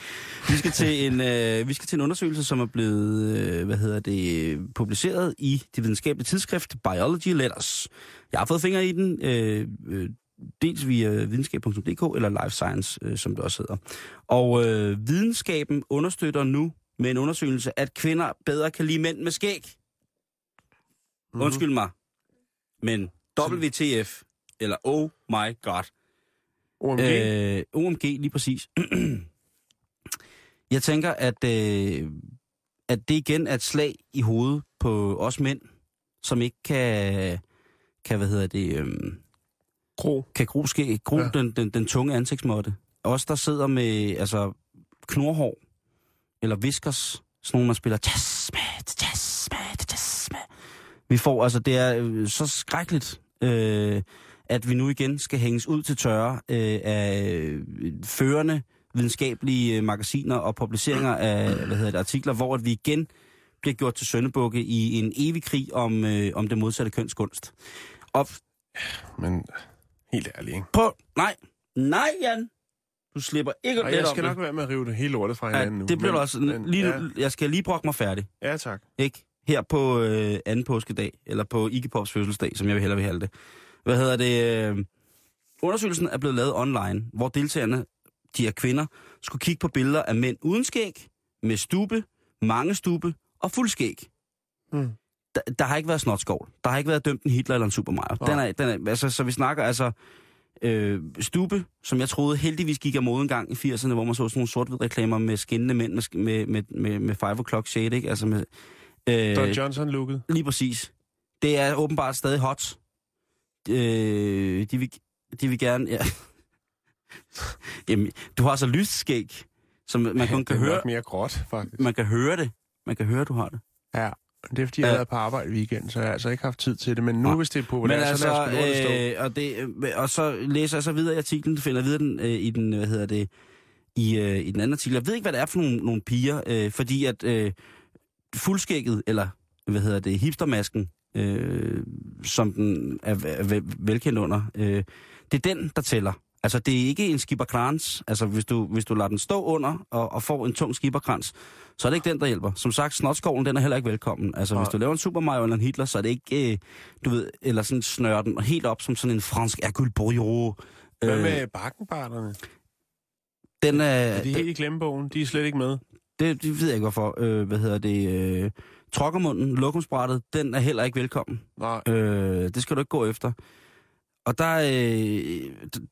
Vi skal til en, øh, vi skal til en undersøgelse, som er blevet øh, hvad hedder det, publiceret i det videnskabelige tidsskrift Biology Letters. Jeg har fået fingre i den, øh, øh, dels via videnskab punktum d k eller Life Science, øh, som det også hedder. Og øh, videnskaben understøtter nu med en undersøgelse, at kvinder bedre kan lide mænd med skæg. Mm-hmm. Undskyld mig. Men W T F, eller oh my god. O M G? Øh, O M G, lige præcis. Jeg tænker, at, øh, at det igen er et slag i hovedet på os mænd, som ikke kan, kan hvad hedder det, øh, gro. Kan gro, skæg, gro ja. den, den, den tunge ansigtsmåtte. Os, der sidder med altså, knorhår, eller viskers, sådan nogle, man spiller jazz med, jazz med, jazz med. Vi får, altså det er så skrækkeligt, øh, at vi nu igen skal hænges ud til tørre øh, af førende videnskabelige magasiner og publiceringer af hvad hedder det, artikler, hvor at vi igen bliver gjort til søndebukke i en evig krig om, øh, om det modsatte kønskunst. Og... Men helt ærligt, ikke? På... Nej, nej Jan! Du slipper ikke lidt om det. Jeg skal nok være med at rive det hele lortet fra hinanden ja, nu. Det bliver men, også... Men, lige, ja. Jeg skal lige brokke mig færdig. Ja, tak. Ikke? Her på øh, anden påskedag, eller på Iggy Pops fødselsdag, som jeg vil hellere vil have det. Hvad hedder det? Undersøgelsen er blevet lavet online, hvor deltagerne, de er kvinder, skulle kigge på billeder af mænd uden skæg, med stube, mange stube og fuld skæg. Mm. Der, der har ikke været snotskål. Der har ikke været dømt en Hitler eller en Super Mario. Den er, den er, altså, så vi snakker altså øh, stube, som jeg troede heldigvis gik af mode en gang i firserne, hvor man så sådan nogle sort-hvid reklamer med skinnende mænd med, med, med, med, med five o'clock shade, ikke? Altså med... Don Johnson-looket. Lige præcis. Det er åbenbart stadig hot. Øh, de, vil, de vil gerne... Ja. Jamen, du har så lyst skæg, som man kun kan høre... Det er mere gråt, faktisk. Man kan høre det. Man kan høre, du har det. Ja, det er fordi, jeg har været på arbejde i weekenden, så jeg har altså ikke haft tid til det. Men nu, ja. Hvis det er populært, men så altså, lad os øh, stå. Og, det, og så læser jeg så videre i artiklen, finder videre den, øh, i den, hvad hedder det, i, øh, i den anden artikel. Jeg ved ikke, hvad det er for nogle, nogle piger, øh, fordi at... Øh, fuldskægget, eller hvad hedder det, hipstermasken, øh, som den er, er velkendt under, øh, det er den, der tæller. Altså, det er ikke en skipperkrans. Altså, hvis du, hvis du lader den stå under og, og får en tung skipperkrans, så er det ikke den, der hjælper. Som sagt, snotskoven, den er heller ikke velkommen. Altså, ja. Hvis du laver en Super Mario eller en Hitler, så er det ikke, øh, du ved, eller sådan snører den helt op som sådan en fransk Hercule Poirot. Øh, Hvad med bakkenbarterne? Den er... er de er helt i glemmebogen. De er slet ikke med. Det, det ved jeg ikke, hvorfor. Øh, hvad hedder det? Øh, trokkermunden, lokumsbrættet, den er heller ikke velkommen. Nej. Øh, det skal du ikke gå efter. Og der, øh,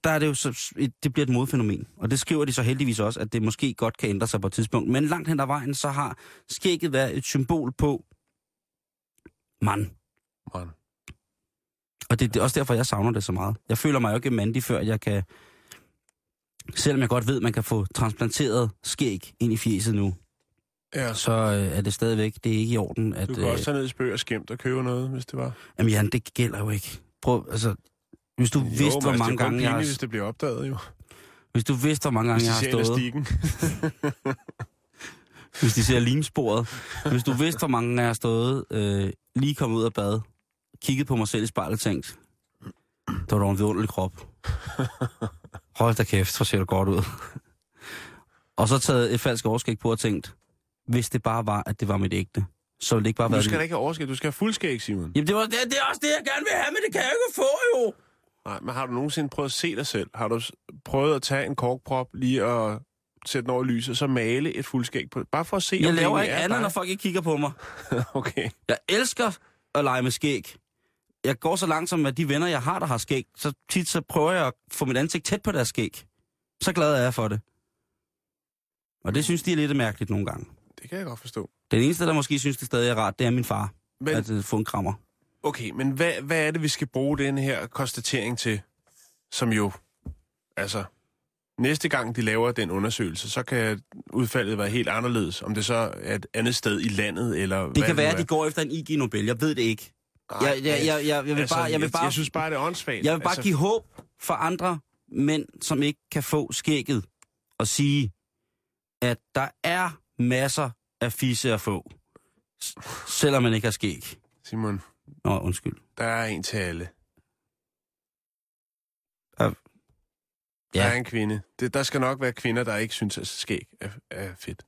der er det jo så, det bliver et modfænomen. Og det skriver de så heldigvis også, at det måske godt kan ændre sig på et tidspunkt. Men langt hen ad vejen, så har skægget været et symbol på mand. Mand. Og det, det er også derfor, jeg savner det så meget. Jeg føler mig jo ikke mandig, før jeg kan... Selvom jeg godt ved, at man kan få transplanteret skæg ind i fjeset nu, ja. Så øh, er det stadigvæk, det er ikke i orden. At, du kan også tage ned i Spøg og Skimt og købe noget, hvis det var. Jamen Jan, det gælder jo ikke. Prøv, altså, hvis du jo, vidste, hvor mange gange jeg har... Jo, hvis det bliver opdaget jo. Hvis du vidste, hvor mange gange jeg har stået... Hvis de ser elastikken. Hvis de ser limsporet. Hvis du vidste, hvor mange gange jeg har stået, øh, lige kommet ud af bad, kigget på mig selv i spejlet og tænkt, det var dog en vidunderlig krop. Hold da kæft, så ser det godt ud. Og så taget et falsk overskæg på og tænkt, hvis det bare var, at det var mit ægte, så vil det ikke bare være... Du skal da ikke have overskæg, du skal have fuldskæg, Simon. Jamen, det, var, det, det er også det, jeg gerne vil have, men det kan jeg ikke få, jo! Nej, men har du nogensinde prøvet at se dig selv? Har du prøvet at tage en korkprop lige og sætte den over lys, og så male et fuldskæg på det? Bare for at se... Jeg om laver det ikke andet, når folk ikke kigger på mig. Okay. Jeg elsker at lege med skæg. Jeg går så langsomt med de venner, jeg har, der har skæg. Så tit så prøver jeg at få mit ansigt tæt på deres skæg. Så glad er jeg for det. Og det synes de er lidt mærkeligt nogle gange. Det kan jeg godt forstå. Den eneste, der måske synes, det stadig er rart, det er min far. Men... at få en krammer. Okay, men hvad, hvad er det, vi skal bruge den her konstatering til? Som jo, altså, næste gang de laver den undersøgelse, så kan udfaldet være helt anderledes. Om det så er et andet sted i landet, eller det hvad kan det være, at de går efter en I G Nobel. Jeg ved det ikke. Ej, jeg, jeg, jeg, jeg, vil altså, bare, jeg vil bare... Jeg synes bare, det er åndssvagt. Jeg vil bare altså... give håb for andre mænd, som ikke kan få skægget, og sige, at der er masser af fisse at få, selvom man ikke har skæg. Simon. Nå, undskyld. Der er en til alle. Der, ja. Der er en kvinde. Det, der skal nok være kvinder, der ikke synes, at skæg er, er fedt.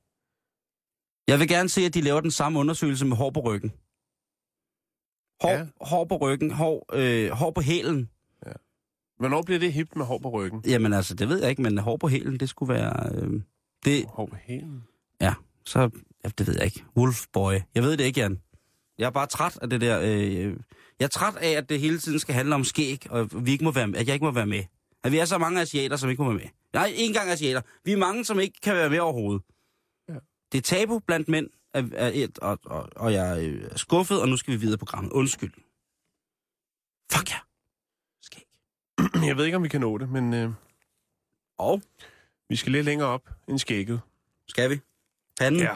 Jeg vil gerne se, at de laver den samme undersøgelse med hår på ryggen. Hår, ja. hår på ryggen, hår, øh, hår på hælen. Ja. Hvornår bliver det hipt med hår på ryggen? Jamen altså, det ved jeg ikke, men hår på hælen, det skulle være... Øh, det... Hår på hælen? Ja, så... Ja, det ved jeg ikke. Wolfboy. Jeg ved det ikke, Jan. Jeg er bare træt af det der... Øh, jeg er træt af, at det hele tiden skal handle om skæg, og vi ikke må være, at jeg ikke må være med. At vi er så mange asiater, som ikke må være med. Nej, ikke engang asiater. Vi er mange, som ikke kan være med overhovedet. Ja. Det er tabu blandt mænd, af, af et, og, og, og jeg er skuffet, og nu skal vi videre på programmet. Undskyld. Fuck ja. Skæg. Jeg ved ikke, om vi kan nå det, men... Øh, og? Vi skal lidt længere op end skægget. Skal vi? Panden? Ja.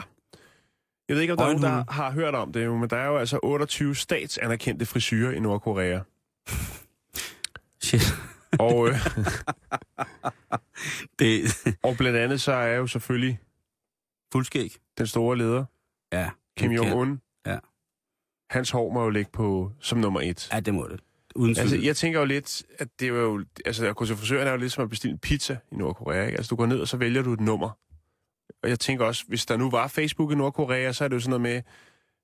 Jeg ved ikke, om der er nogen, der har hørt om det, men der er jo altså otteogtyve statsanerkendte frisyrer i Nordkorea. Shit. Og, øh, det... og blandt andet så er jo selvfølgelig... Fuldskæg. Den store leder. Ja. Kim Jong-un. Ja. Hans hår må jo ligge på som nummer et. Ja, det må det. Uden altså, jeg tænker jo lidt, at det er jo... Altså, at gå til frisøren er jo lidt som at bestille en pizza i Nordkorea, ikke? Altså, du går ned, og så vælger du et nummer. Og jeg tænker også, hvis der nu var Facebook i Nordkorea, så er det jo sådan noget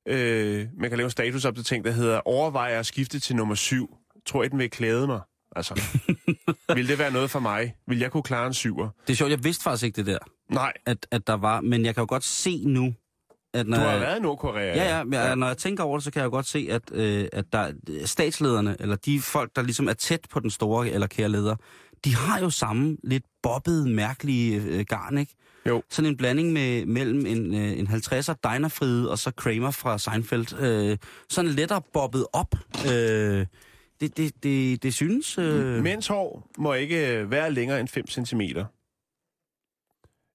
med, øh, man kan lave en statusopdatering, der hedder, overvejer at skifte til nummer syv. Tror I, den vil klæde mig? Altså, vil det være noget for mig? Vil jeg kunne klare en syver? Det er sjovt, jeg vidste faktisk ikke det der. Nej. At, at der var, men jeg kan jo godt se nu, at når... Du har jeg, været i Nordkorea. Ja, ja, ja, ja, når jeg tænker over det, så kan jeg jo godt se, at, øh, at der, statslederne, eller de folk, der ligesom er tæt på den store eller kære leder, de har jo samme lidt bobbede, mærkelige øh, garn, ikke? Jo. Sådan en blanding med, mellem en, øh, en halvtredser Deinerfride og så Kramer fra Seinfeld. Øh, sådan lettere bobbet op. Øh, det, det, det, det synes... Øh... Mænds hår må ikke være længere end fem centimeter.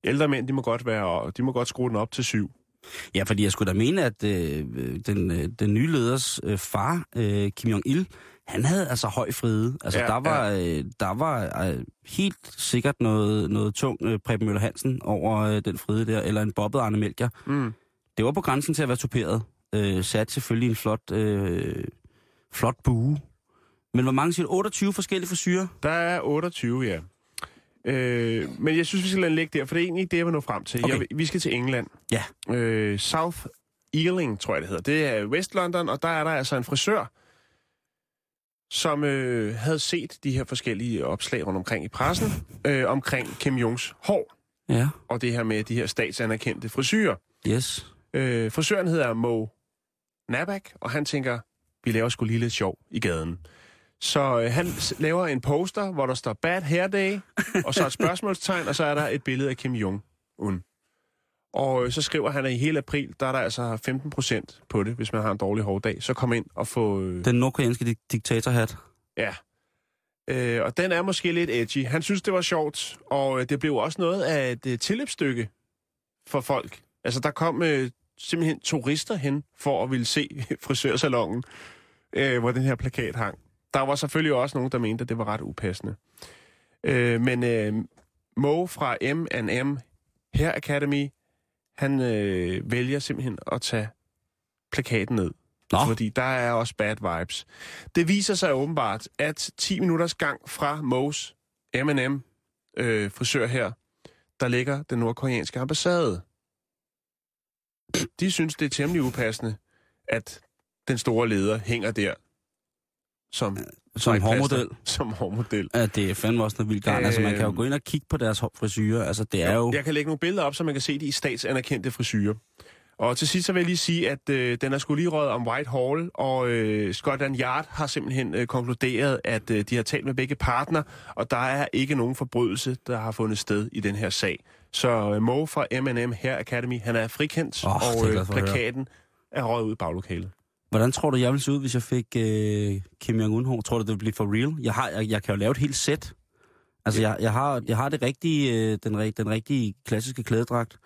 Ældre mænd, de må godt være, de må godt skrue den op til syv. Ja, fordi jeg skulle da mene, at øh, den, øh, den nye leders øh, far, øh, Kim Jong-il, han havde altså høj fride. Altså, ja, der var, ja. øh, der var øh, helt sikkert noget, noget tung øh, Preben Møller Hansen over øh, den fride der, eller en bobbet Arne Melchior. Mm. Det var på grænsen til at være tuperet. Øh, sat selvfølgelig en flot, øh, flot bue. Men hvor mange siger otteogtyve forskellige frisyrer? Der er otteogtyve, ja. Øh, men jeg synes, vi skal lade den ligge der, for det er egentlig ikke det, jeg vil nå frem til. Okay. Jeg, vi skal til England. Ja. Øh, South Ealing, tror jeg, det hedder. Det er West London, og der er der altså en frisør, som øh, havde set de her forskellige opslag rundt omkring i pressen, øh, omkring Kim Jongs hår. Ja. Og det her med de her statsanerkendte frisyrer. Yes. Øh, frisøren hedder Mo Nabak, og han tænker, vi laver sgu lige lidt sjov i gaden. Så øh, han laver en poster, hvor der står Bad Hair Day, og så et spørgsmålstegn, og så er der et billede af Kim Jong-un. Og øh, så skriver han, at i hele april, der er der altså femten procent på det, hvis man har en dårlig hårdag. Så kom ind og få... Øh... Den nordkoreanske di- diktatorhat. Ja. Øh, og den er måske lidt edgy. Han synes, det var sjovt, og øh, det blev også noget af et øh, tilløbsstykke for folk. Altså, der kom øh, simpelthen turister hen for at ville se frisørsalongen, øh, hvor den her plakat hang. Der var selvfølgelig også nogen, der mente, at det var ret upassende. Øh, men øh, Mo fra M and M Hair Academy, han øh, vælger simpelthen at tage plakaten ned. Nå. Fordi der er også bad vibes. Det viser sig åbenbart, at ti minutters gang fra Mo's M and M øh, frisør her, der ligger den nordkoreanske ambassade. de synes, det er temmelig upassende, at den store leder hænger der som, som hårmodel. Som hårmodel. Ja, det er fandme også noget vildt garn. Æh, altså, man kan jo gå ind og kigge på deres frisyrer. Altså, det er jo... Jeg kan lægge nogle billeder op, så man kan se de statsanerkendte frisyrer. Og til sidst så vil jeg lige sige, at øh, den er sgu lige røget om Whitehall, og øh, Scotland Yard har simpelthen øh, konkluderet, at øh, de har talt med begge partner, og der er ikke nogen forbrydelse, der har fundet sted i den her sag. Så øh, Mo fra M and M Hair Academy, han er frikendt, oh, og øh, plakaten er røget ud i baglokalet. Hvordan tror du, jeg ville se ud, hvis jeg fik øh, Kim Jong-un? Tror du, det ville blive for real? Jeg, har, jeg, jeg kan jo lave et helt sæt. Altså, jeg, jeg, har, jeg har det rigtige, øh, den, den rigtige klassiske klædedragt.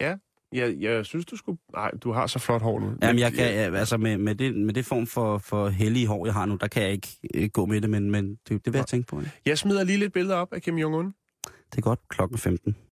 Ja. Jeg, jeg synes, du skulle... Nej, du har så flot hår nu. Jamen, jeg kan... Altså, med, med, det, med det form for, for hellige hår, jeg har nu, der kan jeg ikke øh, gå med det, men, men det, det vil jeg tænke på. Ikke? Jeg smider lige lidt billeder op af Kim Jong-un. Det er godt. Klokken femten.